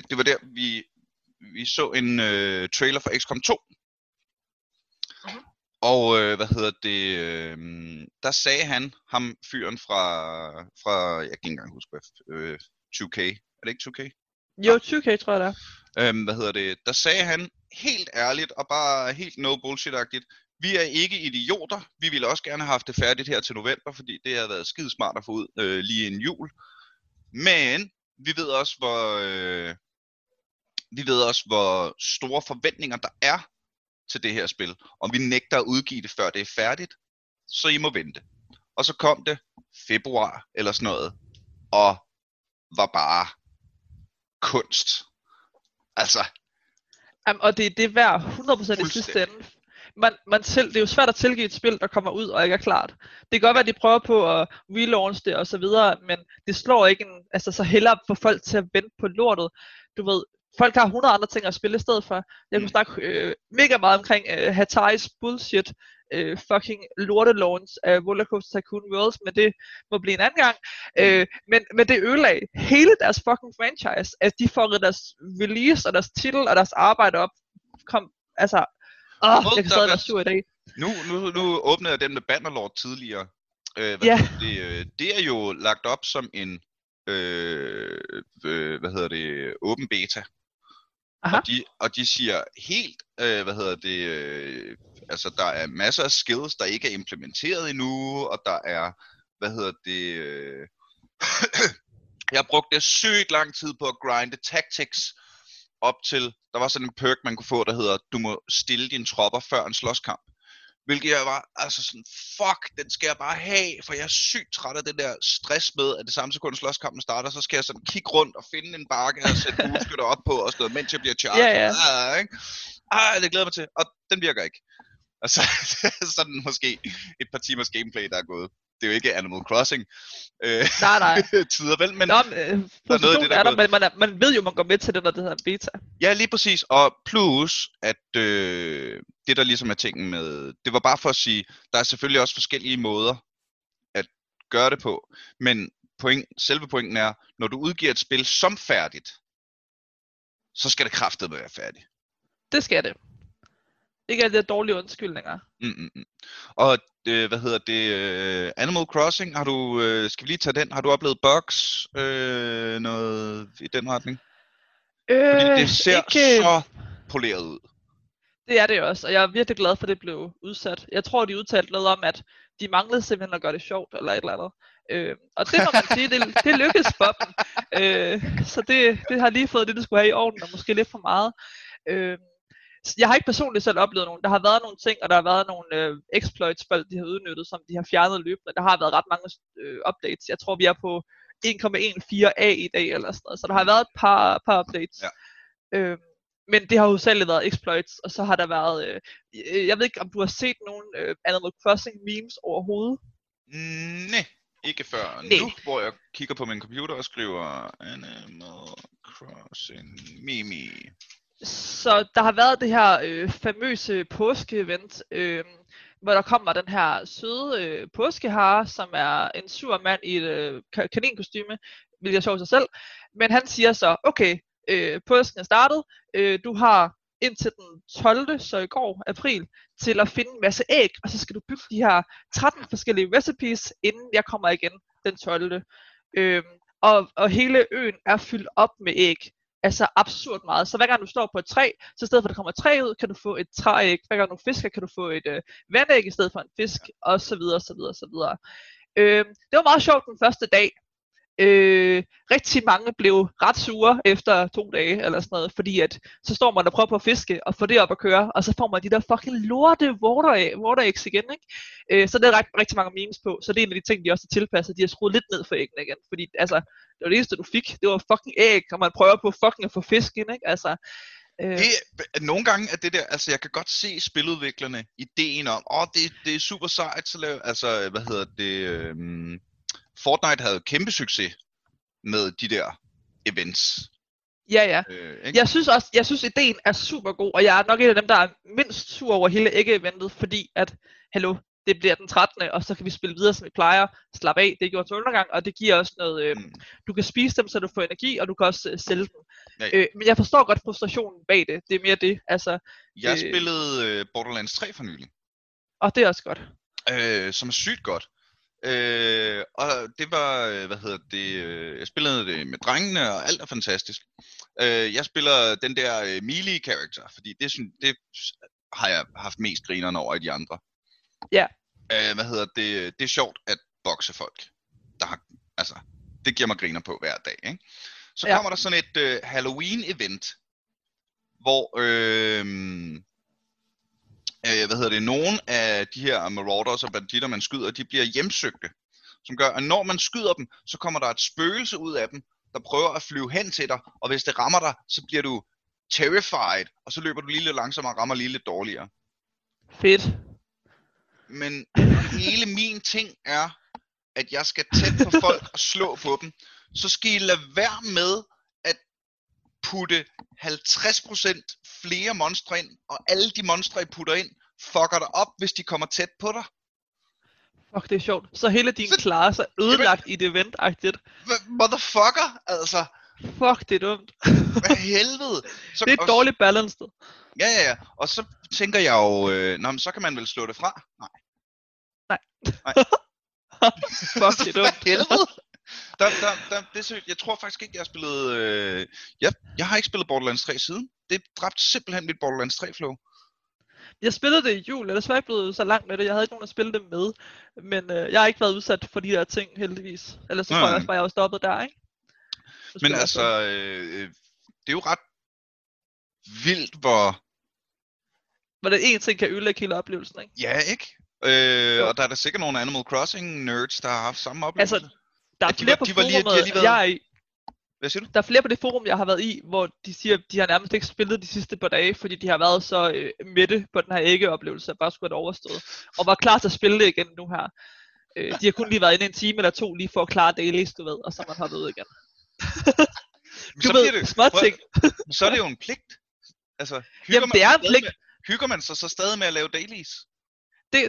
det var der, vi så en trailer for XCOM 2, og, der sagde ham fyren fra jeg kan ikke engang huske, 2K, er det ikke 2K? Jo, 2K tror jeg det er. Der sagde han helt ærligt og bare helt no bullshit-agtigt, vi er ikke idioter, vi ville også gerne have haft det færdigt her til november, fordi det har været skidesmart at få ud lige en jul. Men vi ved også, hvor store forventninger der er til det her spil, og vi nægter at udgive det, før det er færdigt, så I må vente. Og så kom det februar eller sådan noget, og var bare... kunst. Altså. Jamen, og det er det værd 100% i sidste ende. Det er jo svært at tilgive et spil, der kommer ud og ikke er klart. Det kan godt være, at de prøver på at relaunch det og så videre, men det slår ikke så hellere for folk til at vente på lortet. Du ved, folk har 100 andre ting at spille i stedet for. Jeg kunne snakke mega meget omkring Hataris bullshit, fucking lorte-launch af Rollercoaster Tycoon Worlds, men det må blive en anden gang. Men det ødelag hele deres fucking franchise, at de får deres release og deres titel og deres arbejde op. Jeg kan stadig være sur i dag. Nu åbnede jeg den med Bannerlord tidligere. Det er jo lagt op som en åben beta. Og de siger helt, altså der er masser af skills, der ikke er implementeret endnu, og der er, jeg brugte det sygt lang tid på at grinde tactics op til, der var sådan en perk, man kunne få, der hedder, du må stille dine tropper før en slåskamp. Hvilket jeg var, altså sådan, fuck, den skal jeg bare have, for jeg er sygt træt af den der stress med, at det samme sekund slåskampen starter, så skal jeg sådan kigge rundt og finde en bakke og sætte bueskytter op på og sådan noget, mens jeg bliver charged. Yeah, yeah. Ikke? Ej, det glæder mig til, og den virker ikke. Og så sådan måske et par timers gameplay, der er gået. Det er jo ikke Animal Crossing. Nej. Tider vel, men... Nå, der er noget af det, der er der, men man ved jo, man går med til det, når det hedder beta. Ja, lige præcis. Og plus, at det der ligesom er tingen med... Det var bare for at sige, der er selvfølgelig også forskellige måder at gøre det på. Men selve pointen er, når du udgiver et spil som færdigt, så skal det kraftedeme være færdigt. Det skal det. Ikke alle de dårlige undskyldninger. Og Animal Crossing, har du, skal vi lige tage den? Har du oplevet bugs? Noget i den retning? Fordi det ser ikke så poleret ud. Det er det også, og jeg er virkelig glad for, at det blev udsat. Jeg tror, de udtalte noget om, at de manglede simpelthen at gøre det sjovt, eller et eller andet. Og det må man sige, det lykkedes for dem. Så det har lige fået det, de skulle have i orden, og måske lidt for meget. Jeg har ikke personligt selv oplevet nogen. Der har været nogle ting, og der har været nogle exploits, de har udnyttet, som de har fjernet løbende. Der har været ret mange updates. Jeg tror, vi er på 1,14a i dag, eller sådan noget. Så der har været et par updates. Ja. Men det har jo selv været exploits, og så har der været... jeg ved ikke, om du har set nogle Animal Crossing memes overhovedet? Nej, ikke før nu, hvor jeg kigger på min computer og skriver Animal Crossing meme. Så der har været det her famøse påskeevent, hvor der kommer den her søde påskehare, som er en sur mand i et kaninkostyme, vil jeg sjove sig selv. Men han siger så, okay, påsken er startet, du har indtil den 12. så i går, april, til at finde en masse æg, og så skal du bygge de her 13 forskellige recipes, inden jeg kommer igen den 12. Og hele øen er fyldt op med æg. Altså absurd meget. Så hver gang du står på et træ, så i stedet for at der kommer et træ ud, kan du få et trææg. Hver gang du fisker, kan du få et vandæg i stedet for en fisk, og så videre, så videre, så videre. Det var meget sjovt den første dag. Rigtig mange blev ret sure efter 2 dage, eller sådan noget, fordi at så står man og prøver på at fiske, og får det op at køre, og så får man de der fucking lorte water eggs igen, ikke? Så det er rigtig mange memes på, så det er en af de ting, de også har tilpasset, de har skruet lidt ned for æggene igen, fordi altså, det var det eneste, du fik, det var fucking æg, og man prøver på fucking at få fisk ind, ikke? Altså, det, nogle gange er det der, altså jeg kan godt se spiludviklerne, ideen om, det er super sejt, så lav, altså, Fortnite havde kæmpe succes med de der events. Ja. Jeg synes ideen er super god, og jeg er nok en af dem, der er mindst sur over hele ægge-eventet, fordi at, hallo, det bliver den 13. og så kan vi spille videre, som vi plejer. Slap af, det gjorde til undergang, og det giver også noget, du kan spise dem, så du får energi, og du kan også sælge dem. Ja. Men jeg forstår godt frustrationen bag det, det er mere det. Altså, jeg spillede Borderlands 3 for nylig. Og det er også godt. Som er sygt godt. Og det var, jeg spillede det med drengene, og alt er fantastisk. Jeg spiller den der melee-karakter, fordi det har jeg haft mest grinerne over i de andre. Ja. Yeah. Det er sjovt at bokse folk. Det giver mig griner på hver dag, ikke? Så kommer der sådan et Halloween-event, hvor... nogen af de her marauders og banditter, man skyder, de bliver hjemsøgte. Som gør, at når man skyder dem, så kommer der et spøgelse ud af dem, der prøver at flyve hen til dig. Og hvis det rammer dig, så bliver du terrified. Og så løber du lige lidt langsommere og rammer lige lidt dårligere. Fedt. Men hele min ting er, at jeg skal tæt på folk og slå på dem. Så skal I lade være med at putte 50% flere monstre ind, og alle de monstre, I putter ind, fucker dig op, hvis de kommer tæt på dig. Fuck, det er sjovt. Så hele din klasse er ødelagt i det event-agtigt. Motherfucker, altså. Fuck, det er dumt. Hvad helvede. Det er dårligt balanced. Ja. Og så tænker jeg jo, så kan man vel slå det fra? Nej. Fuck, det er dumt. Hvad helvede. Jeg tror faktisk ikke, jeg har spillet... Jeg har ikke spillet Borderlands 3 siden. Det dræbte simpelthen mit Borderlands 3-flow. Jeg spillede det i jul, og desværre ikke blevet så langt med det. Jeg havde ikke nogen at spille det med. Men jeg har ikke været udsat for de der ting, heldigvis. Ellers så tror jeg, at jeg var stoppet der, ikke? Men altså, det er jo ret vildt, hvor det ene ting kan ødelægge hele oplevelsen, ikke? Ja, ikke? Og der er da sikkert nogle Animal Crossing nerds, der har haft samme oplevelse. Altså, der er flere på forumet, jeg er i. Hvad siger du? Der er flere på det forum, jeg har været i, hvor de siger, at de har nærmest ikke spillet de sidste par dage, fordi de har været så mætte på den her æggeoplevelse, at bare skulle have det overstået. Og var klar til at spille det igen nu her. De har kun lige været inde en time eller to, lige for at klare dailies, du ved, og så man har været ud igen. Du ved, småting. Så er det jo en pligt. Altså, jamen, det er en pligt. Hygger man sig så stadig med at lave dailies?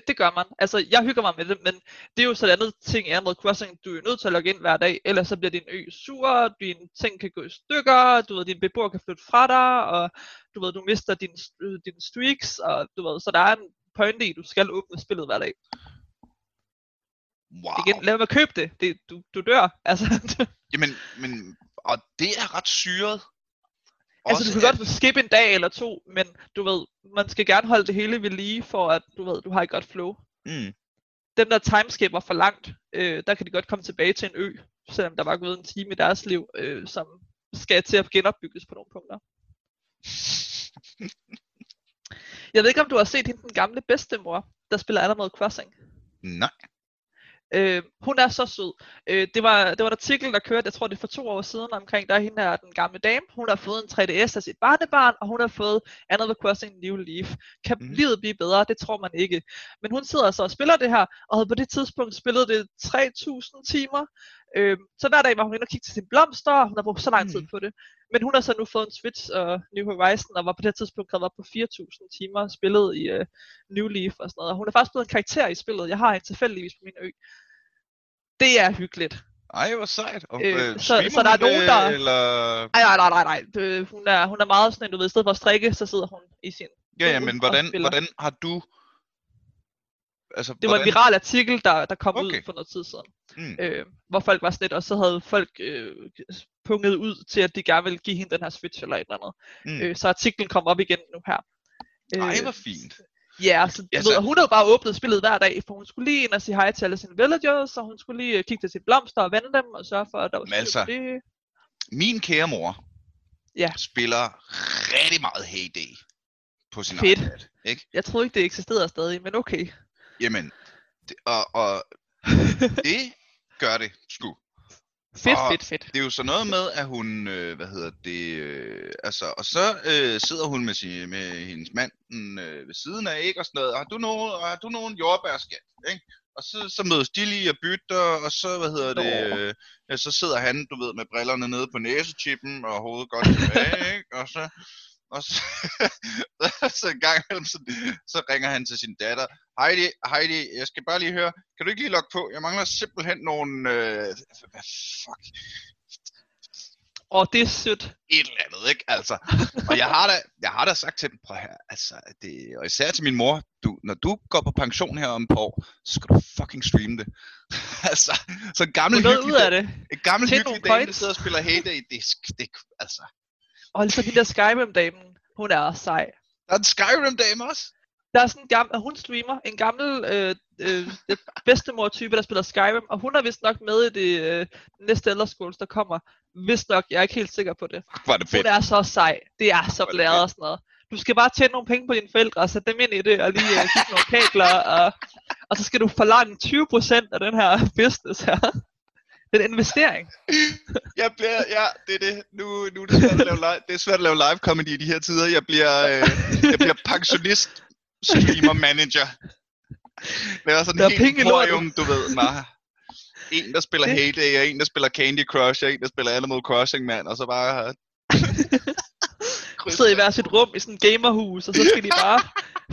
Det gør man. Altså, jeg hygger mig med det, men det er jo sådan andet ting i Animal Crossing. Du er nødt til at logge ind hver dag, ellers så bliver din ø sur, dine ting kan gå i stykker, du ved, din beboer kan flytte fra dig, og du ved, du mister dine streaks, og du ved, så der er en pointe i, du skal åbne spillet hver dag. Wow. Igen, lad mig købe det. Du dør, altså. Jamen, men, og det er ret syret. Altså, du kan godt skippe en dag eller to, men du ved, man skal gerne holde det hele ved lige, for at du ved, du har et godt flow. Mm. Dem, der timeskipper for langt, der kan de godt komme tilbage til en ø, selvom der var gået en time i deres liv, som skal til at genopbygges på nogle punkter. Jeg ved ikke, om du har set hende, den gamle bedstemor, der spiller Animal Crossing. Nej. Hun er så sød. Det var en artikel, der kørte, jeg tror det er for 2 år siden omkring, der hende er den gamle dame. Hun har fået en 3DS af sit barnebarn, og hun har fået Animal Crossing New Leaf. Kan livet blive bedre? Det tror man ikke. Men hun sidder så og spiller det her, og havde på det tidspunkt spillet det 3.000 timer. Så hver dag var hun inde og kigge til sine blomster, og hun har brugt så lang tid på det. Men hun har så nu fået en Switch og New Horizons, og var på det tidspunkt kommet op på 4.000 timer spillet i New Leaf og sådan noget. Og hun er faktisk blevet en karakter i spillet. Jeg har hende tilfældigvis på min ø. Det er hyggeligt. Ej, hvor sejt. Og, så der er nogen, der... Eller... Nej. Hun er meget sådan, du ved, i stedet for at strikke, så sidder hun i sin... Ja, men hvordan har du... Altså, det var en viral artikel, der kom ud for noget tid siden, hvor folk var sådan lidt, og så havde folk punget ud til, at de gerne ville give hende den her Switch eller et eller andet. Så artiklen kom op igen nu her. Ej, hvor fint. Ja, så, yes, ved, hun havde bare åbnet spillet hver dag, for hun skulle lige ind og sige hej til alle sine villagers, og hun skulle lige kigge til sine blomster og vende dem, og sørge for, at der var styr altså, det. Min kære mor spiller rigtig meget Hay Day på sin iPad, ikke? Jeg troede ikke, det eksisterede stadig, men okay. Jamen, og det gør det sgu. Fedt. Det er jo så noget med, at hun, sidder hun med hendes mand ved siden af, ikke, og sådan noget, har du nogen jordbærskat, ikke? Og så mødes de lige og bytter, og så, så sidder han, du ved, med brillerne nede på næsetippen, og hovedet godt tilbage, ikke, og så... Og så en gang imellem, så ringer han til sin datter. Heidi, jeg skal bare lige høre, kan du ikke lige logge på? Jeg mangler simpelthen nogle... Hvad fuck? Det er sødt. Et eller andet, ikke? Altså. Og jeg har da sagt til dem, prøv her, altså, og især til min mor, når du går på pension her om et par år, så skal du fucking streame det. Altså, så en gammel hyggelig dame, der sidder og spiller Hay Day, det altså... Og lige så hende der Skyrim-damen, hun er også sej. Der er en Skyrim-dame også? Der er sådan en gammel, hun streamer, en gammel bedstemor-type, der spiller Skyrim, og hun er vist nok med i det næste ældreskole, der kommer. Vist nok, jeg er ikke helt sikker på det. Fuck, var det fedt. Hun er så sej, det er så blæret og sådan noget. Du skal bare tjene nogle penge på dine forældre, og sætte dem ind i det, og lige give nogle kabler, og så skal du forlange 20% af den her business her. Det er en investering. Det er det. Nu er det svært at lave live. Det er svært at lave live comedy i de her tider. Jeg bliver pensionist streamer manager. Det er sådan en helt emporium, du ved. Nej. En der spiller Hay Day, og en der spiller Candy Crush, og en der spiller Animal Crossing, mand, og så bare sidder i hver sit rum i sådan en gamerhus, og så skal de bare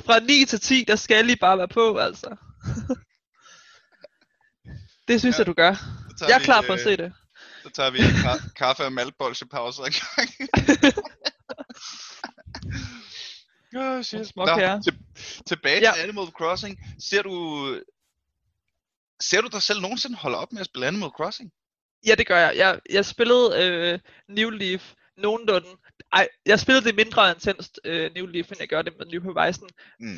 fra 9 til 10, der skal de bare være på, altså. Det synes jeg, du gør. Jeg er klar for at se det. Så tager vi kaffe og maltbolsjepause en gang. Tilbage til Animal Crossing. Ser du dig selv nogensinde holde op med at spille Animal Crossing? Ja, det gør jeg. Jeg spillede New Leaf nogenlunde. Ej, jeg spillede det mindre intenst New Leaf, end jeg gør det med New Horizon,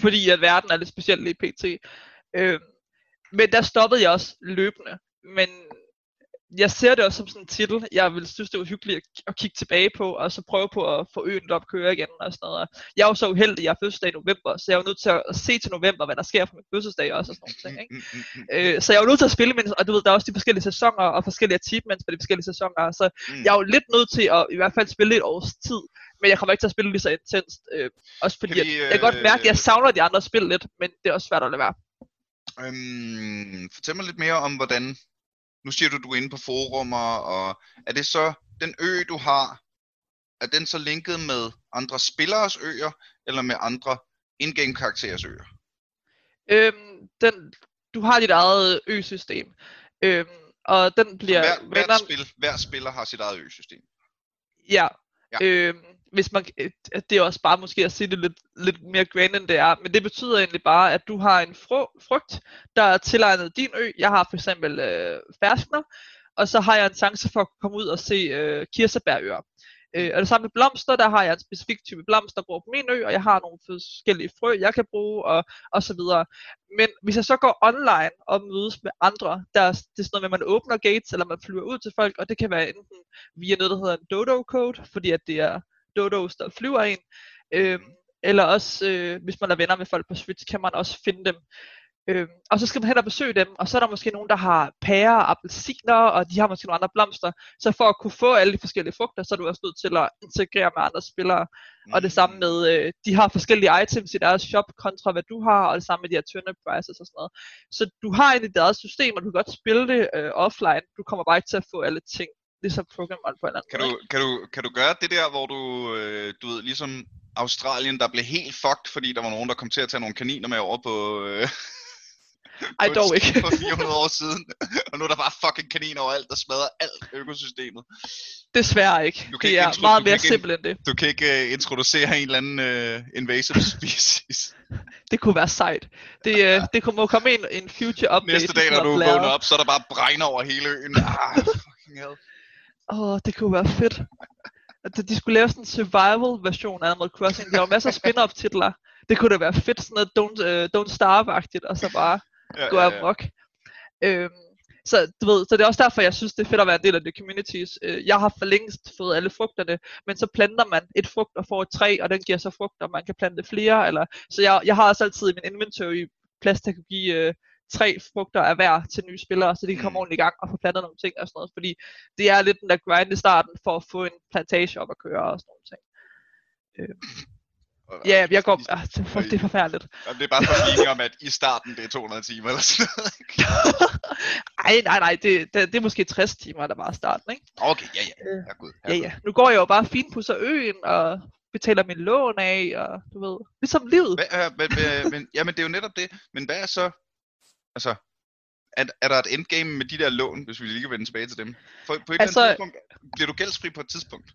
fordi at verden er lidt speciel lige pt. Men der stoppede jeg også løbende. Men jeg ser det også som sådan en titel, jeg vil synes det er uhyggeligt at kigge tilbage på, og så prøve på at få øen op at køre igen og sådan noget. Jeg er jo så uheldig, jeg har fødselsdag i november, så jeg er jo nødt til at se til november, hvad der sker på min fødselsdag også og sådan nogle ting, ikke? Så jeg er jo nødt til at spille, og du ved, der er også de forskellige sæsoner og forskellige achievements for de forskellige sæsoner, så jeg er jo lidt nødt til at i hvert fald spille et års tid, men jeg kommer ikke til at spille lige så intenst, også fordi jeg kan godt mærke, at jeg savner de andre spil lidt, men det er også svært at lade være. Fortæl mig lidt mere om, hvordan. Nu siger du, du er inde på forumer, og er det så den ø, du har, er den så linket med andre spilleres øer, eller med andre in-game karakterers øer? Du har dit eget ø-system, og den bliver... Hver spiller har sit eget ø-system? Ja. Hvis man, det er også bare måske at sige det lidt mere grand end det er, men det betyder egentlig bare, at du har en frugt, der er tilegnet din ø. Jeg har for eksempel ferskner, og så har jeg en chance for at komme ud og se kirsebærøer. Og det samme med blomster, der har jeg en specifik type blomster, der bruger på min ø, og jeg har nogle forskellige frø, jeg kan bruge, og så videre. Men hvis jeg så går online og mødes med andre, det er sådan noget med, at man åbner gates, eller man flyver ud til folk, og det kan være enten via noget, der hedder en dodo-code, fordi at det er dodos, der flyver en, eller også, hvis man er venner med folk på Switch, kan man også finde dem. Og så skal man hen og besøge dem, og så er der måske nogen, der har pærer og appelsiner, og de har måske nogle andre blomster. Så for at kunne få alle de forskellige frugter, så er du også nødt til at integrere med andre spillere. Og det samme med, de har forskellige items i deres shop kontra hvad du har, og det samme med de her turnip prices og sådan noget. Så du har egentlig deres system, og du kan godt spille det offline. Du kommer bare ikke til at få alle ting, ligesom Pokémon på en eller anden måde. Kan du gøre det der, hvor du ved, ligesom Australien, der blev helt fucked, fordi der var nogen, der kom til at tage nogle kaniner med over på... Ej, dog ikke. For 400 år siden, og nu er der bare fucking kaniner overalt, der smadrer alt økosystemet. Desværre ikke. Det er meget mere simpelt end det. Du kan ikke introducere en eller anden invasive species. Det kunne være sejt. Det kunne må komme en future update. Næste dag, når du vågner op, så er der bare bregner over hele øen. Fucking hell. Det kunne være fedt. De skulle lave sådan en survival-version af Animal Crossing. Der var masser af spin-off-titler. Det kunne da være fedt, sådan noget Don't Starve-agtigt, og så bare... gå amok. Så det er også derfor, jeg synes, det er fedt at være en del af the communities. Jeg har for længst fået alle frugterne, men så planter man et frugt og får et træ, og den giver så frugt, og man kan plante flere. Så jeg har også altid i min inventory plads, der kan give 3 frugter af hver til nye spillere, så de kan komme ordentligt i gang og få plantet nogle ting og sådan noget, fordi det er lidt den der grind i starten for at få en plantage op at køre og sådan noget ting. Ja, jeg går... det er forfærdeligt. Jamen, det er bare forligning om, at i starten det er 200 timer eller sådan noget, ikke? Nej, det er måske 60 timer, der bare er starten, ikke? Okay, ja, god. Ja. Nu går jeg jo bare finpudser øen, og betaler min lån af, og du ved, ligesom livet. Men det er jo netop det. Men hvad er så... Altså, er der et endgame med de der lån, hvis vi lige kan vende tilbage til dem? På et eller andet tidspunkt, bliver du gældsfri på et tidspunkt?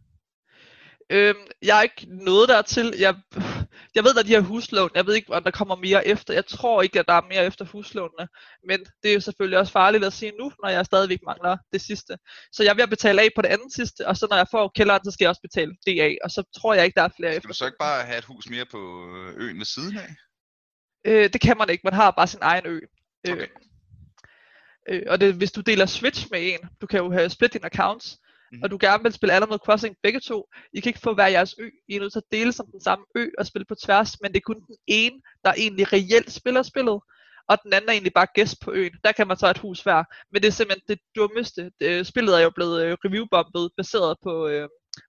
Jeg er ikke nået dertil. Jeg ved, der er de her huslån. Jeg ved ikke, om der kommer mere efter. Jeg tror ikke, at der er mere efter huslånene. Men det er jo selvfølgelig også farligt at sige nu, når jeg stadigvæk mangler det sidste. Så jeg vil betale af på det andet sidste, og så når jeg får kælderen, så skal jeg også betale det af. Og så tror jeg ikke, der er flere efter. Skal du så ikke bare have et hus mere på øen ved siden af? Det kan man ikke. Man har bare sin egen ø. Okay. Og det, hvis du deler Switch med en, du kan jo have split dine accounts. Og du gerne vil spille Animal Crossing begge to, I kan ikke få hver jeres ø, I er nødt til at dele som den samme ø og spille på tværs, men det er kun den ene, der egentlig reelt spiller spillet, og den anden er egentlig bare gæst på øen. Der kan man så have et hus hver, men det er simpelthen det dummeste. Spillet er jo blevet reviewbombet baseret på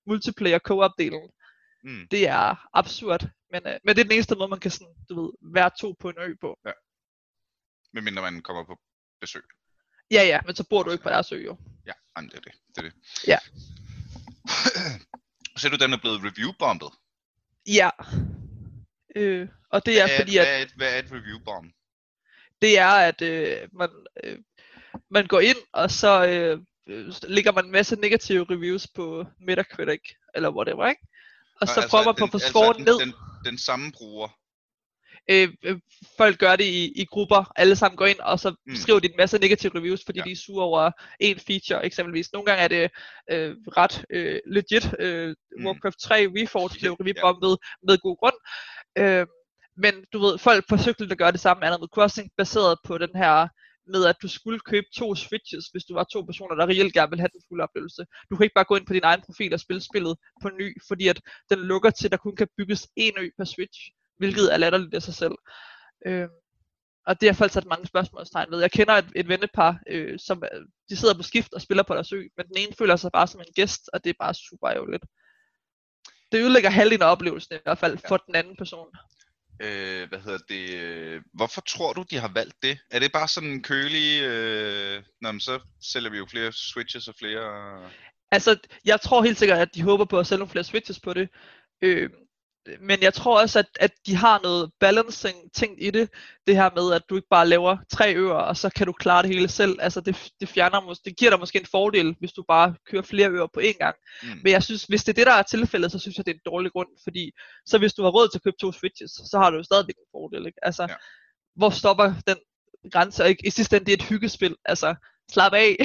multiplayer co-op-delen. Det er absurd, men det er den eneste måde, man kan sådan, du ved, være to på en ø på. Ja. Medmindre man kommer på besøg. Ja, men så bor du ikke på deres ø jo. Ja, jamen, det er det. Ja. Så du, den er blevet reviewbombet? Ja. Og det er fordi, at... Hvad er et reviewbomb? Det er, at man går ind, og så lægger man en masse negative reviews på Metacritic, eller whatever, ikke? Og så prøver man på at få scoret ned. Den samme bruger? folk gør det i grupper, alle sammen går ind, og så skriver de en masse negative reviews, fordi de er sure over en feature eksempelvis. Nogle gange er det ret legit. Warcraft 3 Reforged blev reviewbombet med god grund. Men du ved, folk forsøgte at gøre det samme med Animal Crossing, baseret på den her med, at du skulle købe 2 Switches, hvis du var 2 personer, der reelt gerne ville have den fulde oplevelse. Du kan ikke bare gå ind på din egen profil og spille spillet på ny, fordi at den lukker til, at der kun kan bygges én ø per Switch, hvilket er latterligt af sig selv. Og det har folk sat mange spørgsmålstegn ved. Jeg kender et vennepar, som de sidder på skift og spiller på deres ø, men den ene føler sig bare som en gæst, og det er bare super ærgerligt. Det ødelægger halvdelen af oplevelsen i hvert fald for den anden person. Hvorfor tror du, de har valgt det? Er det bare sådan en kølig... så sælger vi jo flere Switches og flere... Altså, jeg tror helt sikkert, at de håber på at sælge nogle flere Switches på det. Men jeg tror også, at de har noget balancing ting i det. Det her med, at du ikke bare laver 3 øer, og så kan du klare det hele selv. Altså, det giver dig måske en fordel, hvis du bare kører flere øer på én gang. Men jeg synes, hvis det er det, der er tilfældet, så synes jeg, det er en dårlig grund. Fordi så hvis du har råd til at købe 2 Switches, så har du jo stadigvæk en fordel. Ikke? Altså, hvor stopper den grænse? Og i sidste ende, det er et hyggespil. Altså, slap af.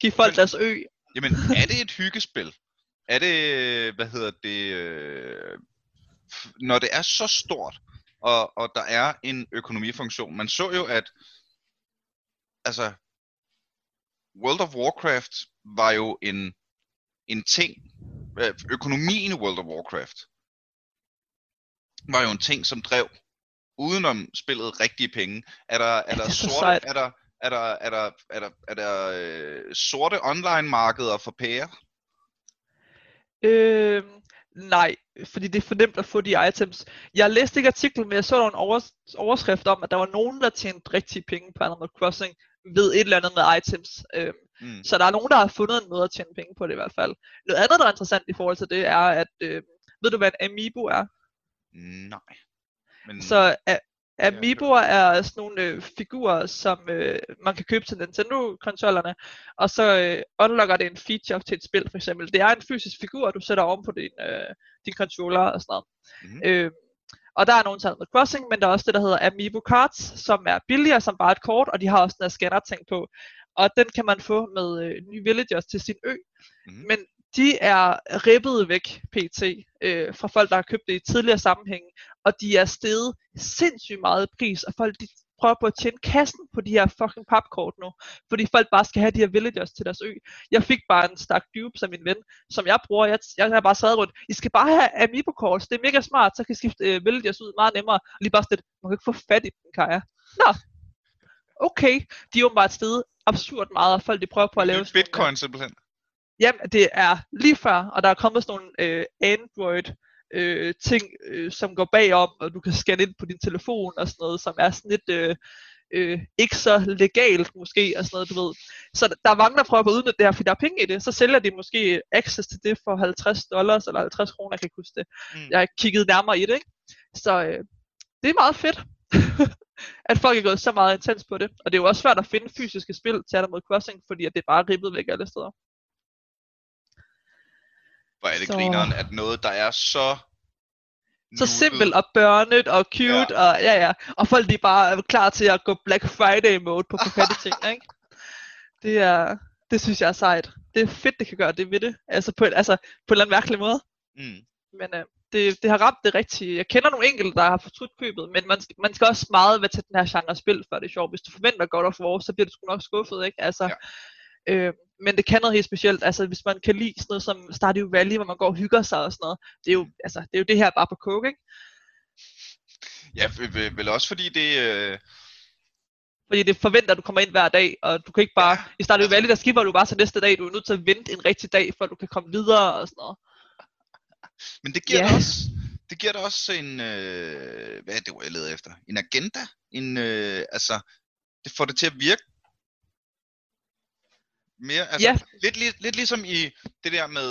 Giv folk deres ø. Jamen, er det et hyggespil? Er det, når det er så stort, og der er en økonomifunktion, man så jo, at altså, World of Warcraft var jo en ting, økonomien i World of Warcraft var jo en ting, som drev udenom spillet rigtige penge. Er der sorte online-markeder for pærer? Nej, fordi det er for nemt at få de items. Jeg læste ikke artiklen, men jeg så nogle overskrifter om, at der var nogen, der tjente rigtige penge på Animal Crossing ved et eller andet med items. Så der er nogen, der har fundet en måde at tjene penge på det i hvert fald. Noget andet, der er interessant i forhold til det, er, at ved du, hvad en amiibo er? Nej. Men... Så amiiboer er sådan nogle figurer, som man kan købe til Nintendo-konsollerne, og så unlocker det en feature til et spil, for eksempel. Det er en fysisk figur, du sætter oven på din controller og sådan noget. Og der er nogle tal med crossing, men der er også det, der hedder Amiibo Cards, som er billigere som bare et kort, og de har også den her scanner-ting på. Og den kan man få med nye villagers til sin ø. Men de er rippet væk pt. Fra folk, der har købt det i tidligere sammenhænge, og de er steget sindssygt meget i pris, og folk de prøver på at tjene kassen på de her fucking papkort nu, fordi folk bare skal have de her villagers til deres ø. Jeg fik bare en stak dupes af min ven, som jeg bruger, jeg har bare sad rundt, I skal bare have amiibo calls, det er mega smart, så kan I skifte villagers ud meget nemmere, og lige bare sådan, man kan ikke få fat i den, Kaja. Nå, okay, de er åbenbart steget absurd meget, og folk de prøver på at lave... Bitcoin simpelthen. Jamen, det er lige før, og der er kommet sådan nogle Android-ting, som går bagom, og du kan scanne ind på din telefon og sådan noget, som er sådan lidt ikke så legalt måske, og sådan noget, du ved. Så der er mange, der prøver på at udnytte det her, fordi der er penge i det. Så sælger de måske access til det for $50 eller 50 kroner, jeg kan ikke huske det. Jeg har kigget nærmere i det, ikke? Så det er meget fedt, at folk er gået så meget intens på det. Og det er jo også svært at finde fysiske spil til Animal Crossing, fordi at det bare er rippet væk alle steder. Hvor er det grineren, at noget, der er så simpelt og børnet og cute, og folk de bare er klar til at gå Black Friday mode på forfærdelige ting, ikke? Det synes jeg er sejt. Det er fedt, det kan gøre det ved det, altså på en eller anden mærkelig måde. Men det har ramt det rigtige. Jeg kender nogle enkelte, der har fortrudt købet, men man skal også meget være til den her genre spil, før det er sjovt. Hvis du forventer God of War, så bliver du sgu nok skuffet, ikke? Altså... men det kan noget helt specielt, altså hvis man kan lide sådan noget som Stardew Valley, hvor man går og hygger sig og sådan noget, det er jo det her bare på coke, ikke? Ja, vel også fordi det... Fordi det forventer, at du kommer ind hver dag, og du kan ikke bare... I Stardew Valley, der skipper du bare til næste dag, du er nødt til at vente en rigtig dag, før du kan komme videre og sådan noget. Men det giver dig også... Det giver dig også en... hvad er det, jeg leder efter? En agenda? Det får det til at virke mere, lidt ligesom i det der med,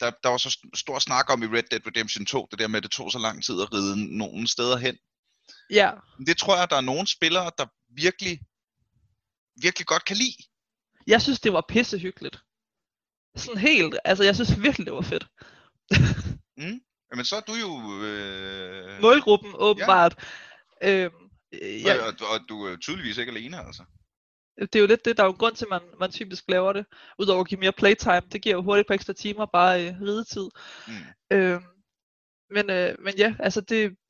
der var så stor snak om i Red Dead Redemption 2, det der med, at det tog så lang tid at ride nogen steder hen. Ja. Det tror jeg, der er nogle spillere, der virkelig, virkelig godt kan lide. Jeg synes, det var pissehyggeligt. Sådan helt, jeg synes virkelig, det var fedt. Jamen så er du jo... målgruppen, åbenbart. Ja. Ja. Og du er tydeligvis ikke alene, altså. Det er jo lidt det, der er jo en grund til, at man typisk laver det. Udover at give mere playtime, det giver jo hurtigt på ekstra timer, bare ridetid. Mm. Men ja, altså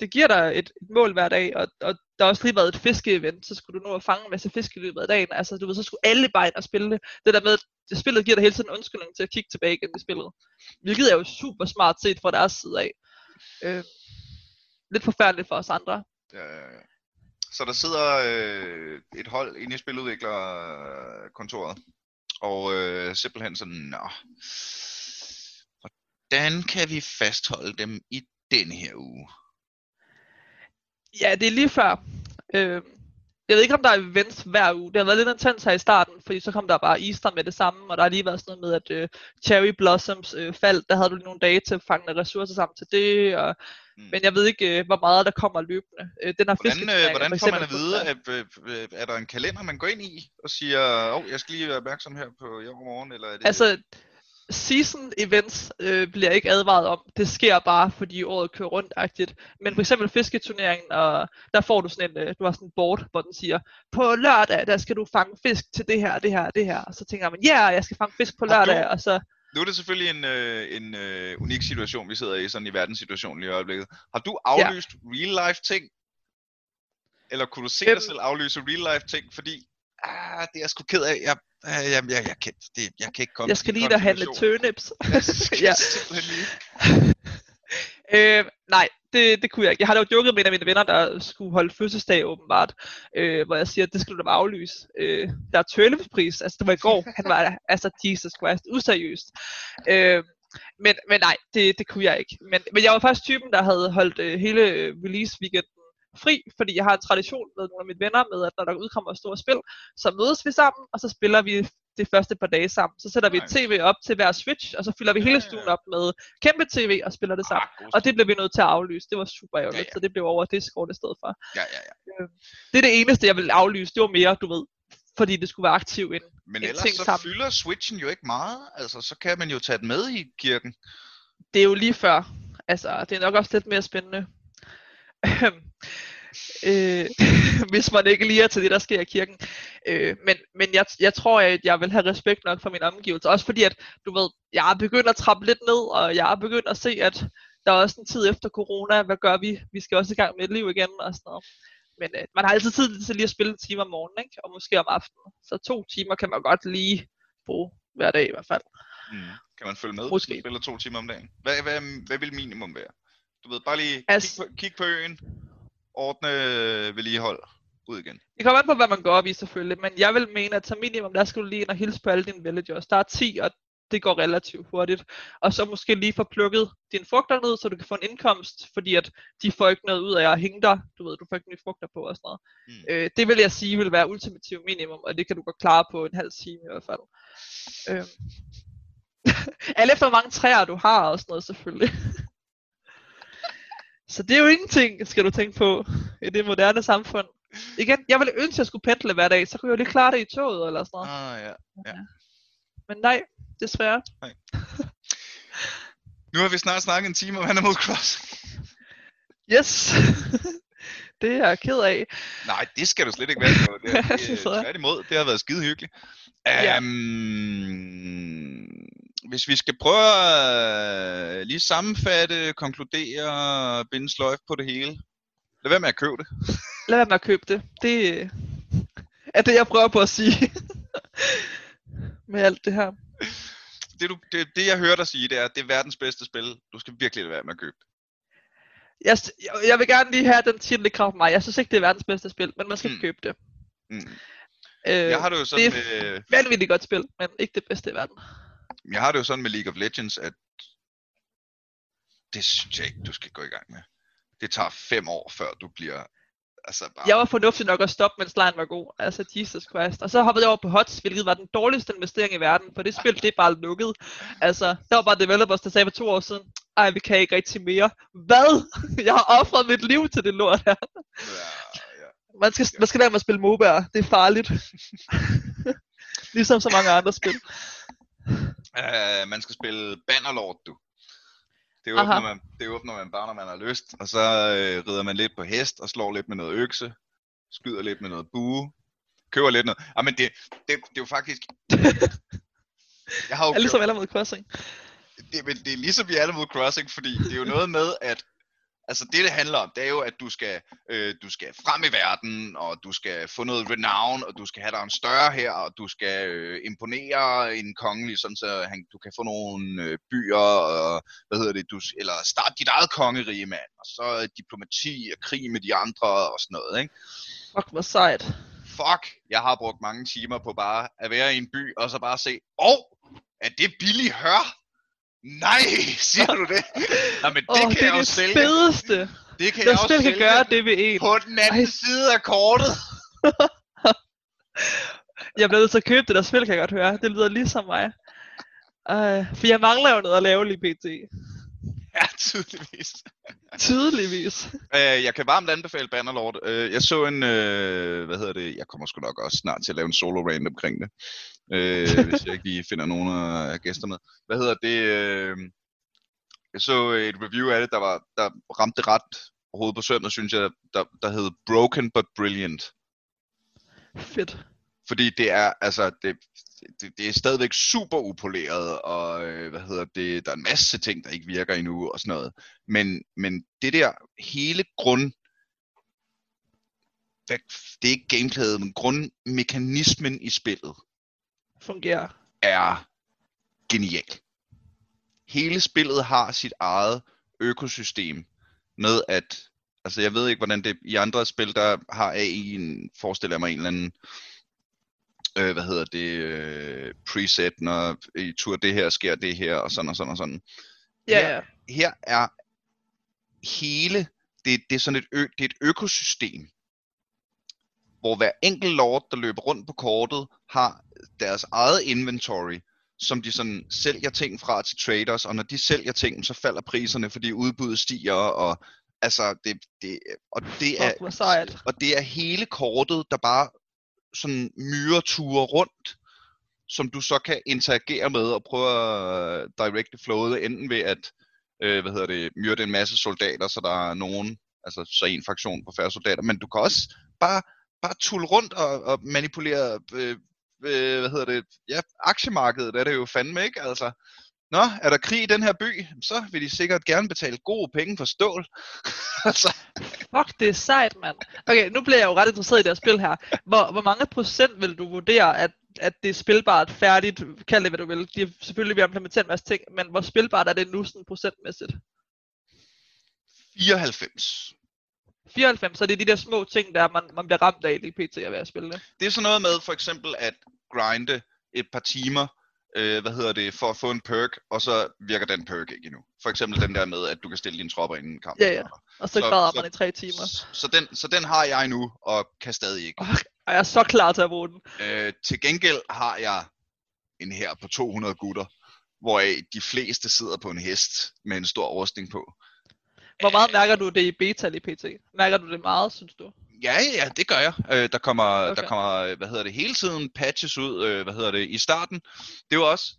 det giver dig et mål hver dag, og der har også lige været et fiskeevent, så skulle du nå at fange en masse fisk i løbet af dagen. Altså du ved, så skulle alle bare ind og spille det. Det der med, at spillet giver dig hele tiden undskyldning til at kigge tilbage igen i spillet. Hvilket er jo super smart set fra deres side af. Lidt forfærdeligt for os andre. Ja. Så der sidder et hold inde i spiludviklerkontoret, og simpelthen sådan, hvordan kan vi fastholde dem i denne her uge? Ja, det er lige før. Jeg ved ikke, om der er events hver uge. Det har været lidt intens her i starten, fordi så kom der bare Easter med det samme, og der har lige været sådan noget med, at Cherry Blossoms fald, der havde du lige nogle dage til at fange ressourcer sammen til det, og... Men jeg ved ikke, hvor meget der kommer løbende. Den har hvordan får man at vide, at er der en kalender, man går ind i og siger, jeg skal lige være opmærksom her på i morgen? Eller er det... Altså, season events bliver ikke advaret om. Det sker bare, fordi året kører rundt-agtigt. Men for eksempel fisketurneringen, og der får du sådan en, du har sådan en board, hvor den siger, på lørdag, der skal du fange fisk til det her, det her, det her. Og så tænker man, jeg skal fange fisk på lørdag, og så... Nu er det selvfølgelig en unik situation, vi sidder i, sådan i verdenssituationen lige i øjeblikket. Har du aflyst real-life ting? Eller kunne du se dig selv aflyse real-life ting? Fordi, det er jeg sgu ked af. Jeg kan ikke komme. Jeg skal lige der handle turnips. Ja. Nej, det kunne jeg ikke. Jeg har da jo joket med en af mine venner, der skulle holde fødselsdag åbenbart, hvor jeg siger, at det skulle du da aflyse. Der er tørnepris, altså det var i går, han var altså Jesus Christ, useriøst. Men nej, det kunne jeg ikke. Men jeg var faktisk typen, der havde holdt hele release-weekenden fri, fordi jeg har en tradition med nogle af mine venner med, at når der udkommer et stort spil, så mødes vi sammen, og så spiller vi de første par dage sammen. Så sætter vi et tv op til hver Switch, og så fylder vi hele stuen op med kæmpe tv og spiller det sammen. Og det blev vi nødt til at aflyse. Det var super ærgerligt, så det blev over Discord i stedet for. Ja. Det er det eneste, jeg ville aflyse. Det var mere, du ved, fordi det skulle være aktivt en ting sammen. Men ellers så fylder Switchen jo ikke meget. Altså, så kan man jo tage den med i kirken. Det er jo lige før. Altså, det er nok også lidt mere spændende. Hvis man ikke lige er til det, der sker i kirken. Men jeg tror, at jeg vil have respekt nok for min omgivelse. Også fordi, at du ved, jeg er begyndt at trappe lidt ned, og jeg er begyndt at se, at der er også en tid efter corona. Hvad gør vi? Vi skal også i gang med et liv igen og sådan noget. Men man har altid tid til lige at spille en time om morgenen, ikke? Og måske om aftenen. Så 2 timer kan man godt lige bruge hver dag i hvert fald. Kan man følge med, måske. Hvis man spiller 2 timer om dagen? Hvad vil minimum være? Du ved, bare lige kig på øen, ordne vedligehold ud igen. Det kommer an på, hvad man går op i selvfølgelig, men jeg vil mene, at som minimum, der skal du lige ind og hilse på alle dine villagers. Der er 10, og det går relativt hurtigt. Og så måske lige få plukket dine frugter ned, så du kan få en indkomst, fordi at de får ikke noget ud af at hænge dig. Du ved, du får ikke nye frugter på og sådan noget. Det vil jeg sige, vil være ultimativt minimum, og det kan du godt klare på en halv time i hvert fald. Alt efter, hvor mange træer du har og sådan noget selvfølgelig. Så det er jo ingenting, skal du tænke på, i det moderne samfund. Igen, jeg ville ønske, at jeg skulle pendle hver dag, så kunne jeg jo lige klare det i toget eller sådan noget. Ja. Men nej, desværre. Nej. Nu har vi snart snakket en time om Animal Crossing. Yes, det er jeg ked af. Nej, det skal du slet ikke være på. Tværtimod, det har været skide hyggeligt. Hvis vi skal prøve at lige sammenfatte, konkludere, binde sløjf på det hele. Lad være med at købe det. Lad være med at købe det. Det er det, jeg prøver på at sige med alt det her. Det jeg hører dig sige, det er, at det er verdens bedste spil. Du skal virkelig lade være med at købe det. Jeg vil gerne lige have den titel i kraft af mig. Jeg synes ikke, det er verdens bedste spil, men man skal ikke købe det. Jeg har det jo sådan, det er vanvittigt godt spil, men ikke det bedste i verden. Jeg har det jo sådan med League of Legends, at det synes jeg ikke, du skal gå i gang med. Det tager 5 år, før du bliver... Altså bare... Jeg var fornuftig nok at stoppe, mens lejen var god. Altså Jesus Christ. Og så hoppede jeg over på HotS, hvilket var den dårligste investering i verden. For det spil, det er bare lukket. Altså, der var bare developers, der sagde for 2 år siden, ej, vi kan ikke rigtig mere. Hvad? Jeg har offret mit liv til det lort her. Ja. Man skal lade med at spille MOBA'er. Det er farligt. Ligesom så mange andre spil. Man skal spille Bannerlord, du. Det åbner man bare, når man har lyst, og så rider man lidt på hest og slår lidt med noget økse, skyder lidt med noget bue, køber lidt noget. Ah, men det er jo faktisk... Jeg har jo ligesom Animal Crossing. Det er ligesom i Animal Crossing, fordi det er jo noget med, at... Altså det handler om, det er jo, at du skal frem i verden, og du skal få noget renown, og du skal have dig en større her, og du skal imponere en kongelig, sådan så du kan få nogle byer, og eller starte dit eget kongerige, mand, og så diplomati og krig med de andre, og sådan noget, ikke? Fuck, hvor sejt. Fuck, jeg har brugt mange timer på bare at være i en by, og så bare se, er det billigt, hør? Nej, siger du det? Nej, men det kan det jeg jo sælge. Det er det fedeste. Det kan jeg også sælge. Kan gøre det ved en. På den anden side af kortet. Jeg bliver nødt til at købe det der spil, kan jeg godt høre. Det lyder ligesom mig. For jeg mangler jo noget at lave lige pt. Ja, tydeligvis. Tydeligvis. Jeg kan varmt anbefale Bannerlord. Jeg så en, jeg kommer sgu nok også snart til at lave en solo-rant omkring det. Hvis jeg ikke lige finder nogen af gæster med. Jeg så et review af det, der ramte ret hovedet på sømmet, synes jeg, der hed Broken But Brilliant. Fedt. Fordi det er, altså, det er stadigvæk super upoleret, og der er en masse ting, der ikke virker endnu, og sådan noget. Men det der hele grund, det er ikke gameplayet, men grundmekanismen i spillet fungerer, er genial. Hele spillet har sit eget økosystem, med at, altså jeg ved ikke, hvordan det i andre spil, der har AI'en, forestiller jeg mig en eller anden, preset, når i tur det her sker det her, og sådan og sådan og sådan. Ja, yeah. Her er hele, det er sådan et økosystem, hvor hver enkelt lord, der løber rundt på kortet, har deres eget inventory, som de sådan sælger ting fra til traders, og når de sælger ting, så falder priserne, fordi udbuddet stiger, og altså, det er hele kortet, der bare sådan myreture rundt, som du så kan interagere med og prøve at directe flowet, enten ved at myrde en masse soldater, så der er nogen, altså så en fraktion på færre soldater, men du kan også bare tulle rundt og manipulere aktiemarkedet, er det jo fandme ikke, altså. Nå, er der krig i den her by, så vil de sikkert gerne betale gode penge for stål. Altså. Fuck, det er sejt, mand. Okay, nu bliver jeg jo ret interesseret i det her spil her. Hvor mange procent vil du vurdere, at det er spilbart, færdigt, kald det hvad du vil. De er selvfølgelig ved at implementere en masse ting, men hvor spilbart er det nu sådan procentmæssigt? 94. 94, så det er de der små ting, der man bliver ramt af i PT at være at spille det. Det er sådan noget med for eksempel at grinde et par timer, for at få en perk, og så virker den perk ikke endnu. For eksempel den der med, at du kan stille dine tropper inden en kamp. Ja. Og så græder man i 3 timer. Så den har jeg nu, og kan stadig ikke. Og jeg er så klar til at bruge den. Til gengæld har jeg en her på 200 gutter, hvoraf de fleste sidder på en hest med en stor oversting på. Hvor meget mærker du det i beta lige pt? Mærker du det meget, synes du? Ja, det gør jeg. Der kommer hele tiden patches ud, i starten. Det er jo også,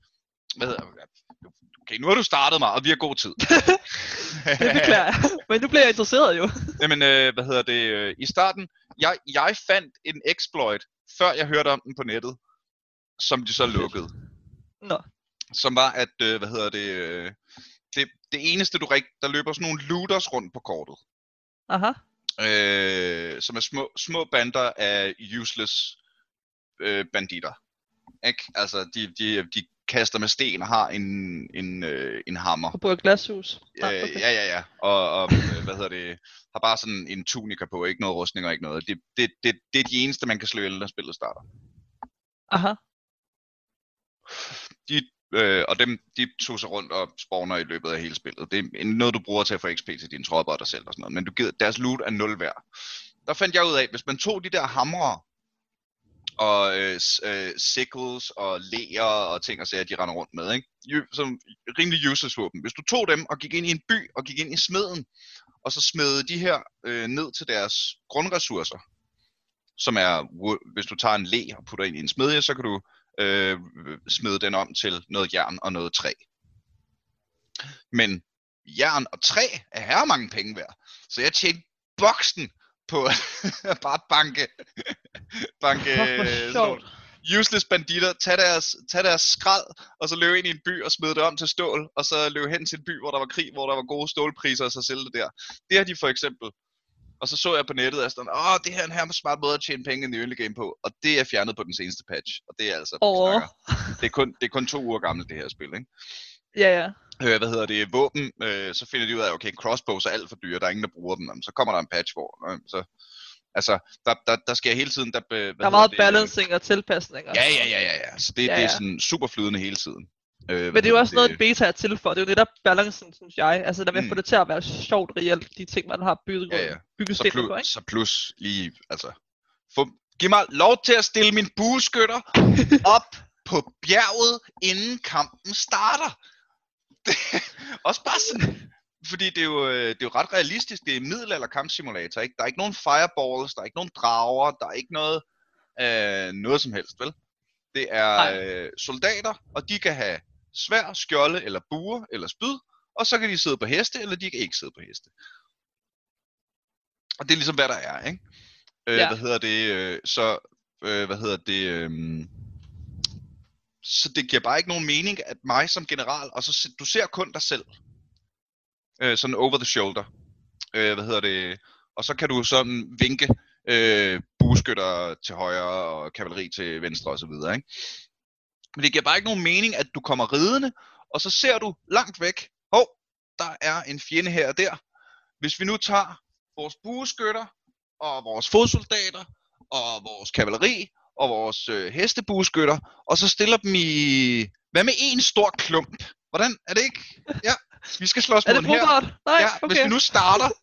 okay, nu har du startet mig, og vi har god tid. Det beklager jeg, men nu bliver jeg interesseret jo. Jamen, i starten, jeg fandt en exploit, før jeg hørte om den på nettet, som de så lukkede. Nå. Som var, at, det eneste du rigtig, der løber sådan nogle looters rundt på kortet. Aha. Som er små bander af useless banditter. Ikke? Altså, de kaster med sten og har en hammer. Og bruger glashus. Okay. Ja. Og har bare sådan en tunika på, ikke noget rustning og ikke noget. Det er de eneste, man kan slå ihjel, når spillet starter. Aha. Og de tog sig rundt og spawner i løbet af hele spillet. Det er noget, du bruger til at få XP til dine tropper og dig selv og sådan noget. Men deres loot er 0 værd. Der fandt jeg ud af, at hvis man tog de der hamre og sickles og læger og ting og sager, de render rundt med, ikke? Som rimelig useless våben. Hvis du tog dem og gik ind i en by og gik ind i smeden, og så smed de her ned til deres grundressourcer, som er, hvis du tager en læ og putter ind i en smedje, så kan du smide den om til noget jern og noget træ. Men jern og træ er her mange penge værd. Så jeg tjente boksen på bare banke useless banditter, tag deres skrald, og så løb ind i en by og smide det om til stål, og så løb hen til en by, hvor der var krig, hvor der var gode stålpriser, og så sælge det der. Det har de for eksempel. Og så jeg på nettet, at sådan, det her er en her smart måde at tjene penge i early game på, og det er fjernet på den seneste patch, og det er altså, det er kun 2 uger gammelt det her spil, ikke? Ja, ja. Hvad hedder det? Våben, så finder de ud af, okay, crossbows er alt for dyre, der er ingen, der bruger dem, jamen, så kommer der en patch, hvor så... Altså, der sker hele tiden... Der er meget balancing og tilpasninger. Ja. Så det er sådan super flydende hele tiden. Men det er jo også noget, beta er til for. Det er jo netop balancen, synes jeg. Altså, der vil få det til at være sjovt reelt, de ting, man har bygget stenene på, ikke? Så plus lige, altså... Giv mig lov til at stille min bueskytter op på bjerget, inden kampen starter. Det, også bare sådan... Fordi det er jo ret realistisk, det er middelalder kampsimulator, ikke? Der er ikke nogen fireballs, der er ikke nogen drager, der er ikke noget, noget som helst, vel? Det er soldater, og de kan have sværd, skjolde, eller buer, eller spyd, og så kan de sidde på heste, eller de kan ikke sidde på heste. Og det er ligesom, hvad der er, ikke? Så det giver bare ikke nogen mening, at mig som general, og så du ser kun dig selv. Sådan over the shoulder. Og så kan du sådan vinke bueskytter til højre og kavaleri til venstre og så videre, ikke? Men det giver bare ikke nogen mening, at du kommer ridende, og så ser du langt væk, der er en fjende her og der. Hvis vi nu tager vores bueskytter og vores fodsoldater og vores kavaleri og vores hestebueskytter, og så stiller dem i... Hvad med en stor klump? Hvordan? Er det ikke? Ja. Vi skal slås mod den her. Nej, ja, okay.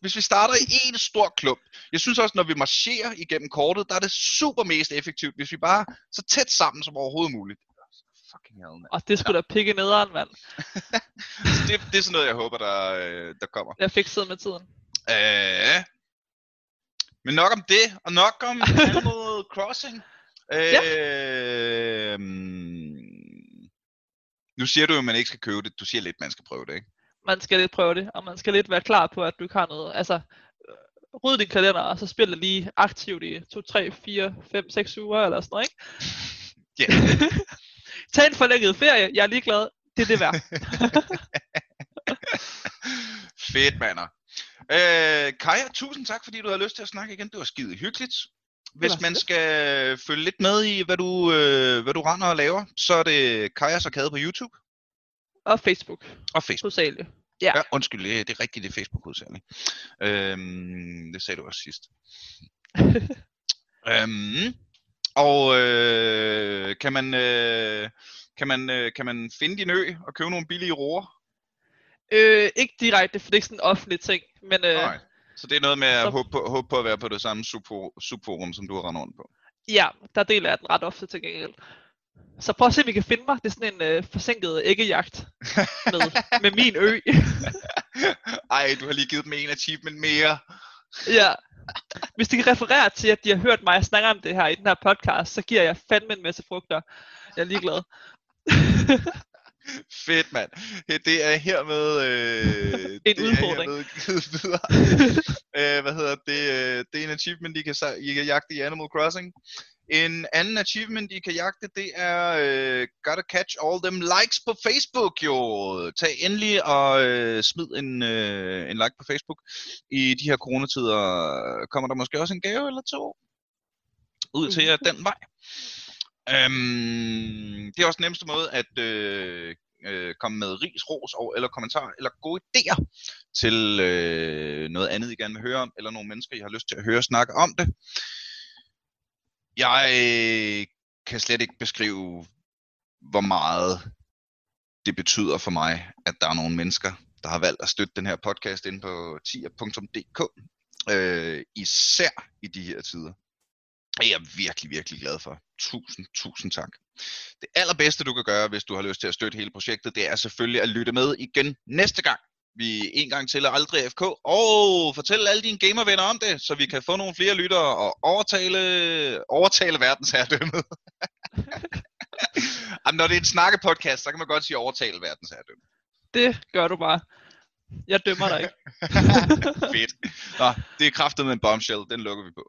Hvis vi starter i en stor klump. Jeg synes også, når vi marcherer igennem kortet, der er det super mest effektivt, hvis vi bare så tæt sammen som overhovedet muligt. Fucking hell, mand. Og det skulle da pikke nederen, mand. det er sådan noget, jeg håber, der kommer. Jeg fikset med tiden. Men nok om det, og nok om Animal Crossing. Nu siger du jo, at man ikke skal købe det. Du siger lidt, at man skal prøve det, ikke? Man skal lidt prøve det, og man skal lidt være klar på, at du ikke har noget. Altså, ryd din kalender, og så spil det lige aktivt i 2, 3, 4, 5, 6 uger, eller sådan noget, ikke? Yeah. Tag en forlænget ferie, jeg er ligeglad. Det er det værd. Fedt, mander. Kaja, tusind tak, fordi du havde lyst til at snakke igen. Det var skide hyggeligt. Hvis man skal følge lidt med i, hvad du render og laver, så er det Kajas Arcade på YouTube. Og Facebook. Hovedsageligt. Ja, undskyld, det er rigtigt, det er Facebook hovedsageligt. Det sagde du også sidst. Kan man finde din ø og købe nogle billige roer? Ikke direkte, for det er ikke sådan en offentlig ting, men... Nej. Så det er noget med at håbe på at være på det samme subforum, som du har rendt rundt på? Ja, der deler jeg den ret ofte til gengæld. Så prøv at se, om I kan finde mig. Det er sådan en forsinket æggejagt med min ø. Ej, du har lige givet dem en achievement mere. Ja. Hvis de kan referere til, at de har hørt mig snakke om det her i den her podcast, så giver jeg fandme en masse frugter. Jeg er ligeglad. Fedt, mand. Det er hermed en udfordring. Det er en achievement, I kan jagte i Animal Crossing. En anden achievement, I kan jagte, det er gotta catch all them likes på Facebook, jo. Tag endelig og smid en like på Facebook. I de her coronatider kommer der måske også en gave eller to ud til jer den vej. Det er også den nemmeste måde at komme med ris, ros eller kommentarer eller gode idéer til noget andet, I gerne vil høre om, eller nogle mennesker, I har lyst til at høre snakke om det. Jeg kan slet ikke beskrive, hvor meget det betyder for mig, at der er nogle mennesker, der har valgt at støtte den her podcast inde på tier.dk, især i de her tider. Jeg er virkelig, virkelig glad for. Tusind tak. Det allerbedste, du kan gøre, hvis du har lyst til at støtte hele projektet, det er selvfølgelig at lytte med igen næste gang. Vi en gang til aldrig FK. Og fortæl alle dine gamervenner om det, så vi kan få nogle flere lyttere og overtale verdensherredømmet. Jamen, når det er en snakkepodcast, så kan man godt sige overtale verdensherredømmet. Det gør du bare. Jeg dømmer dig ikke. Fedt. Nå, det er kraftet med en bombshell. Den lukker vi på.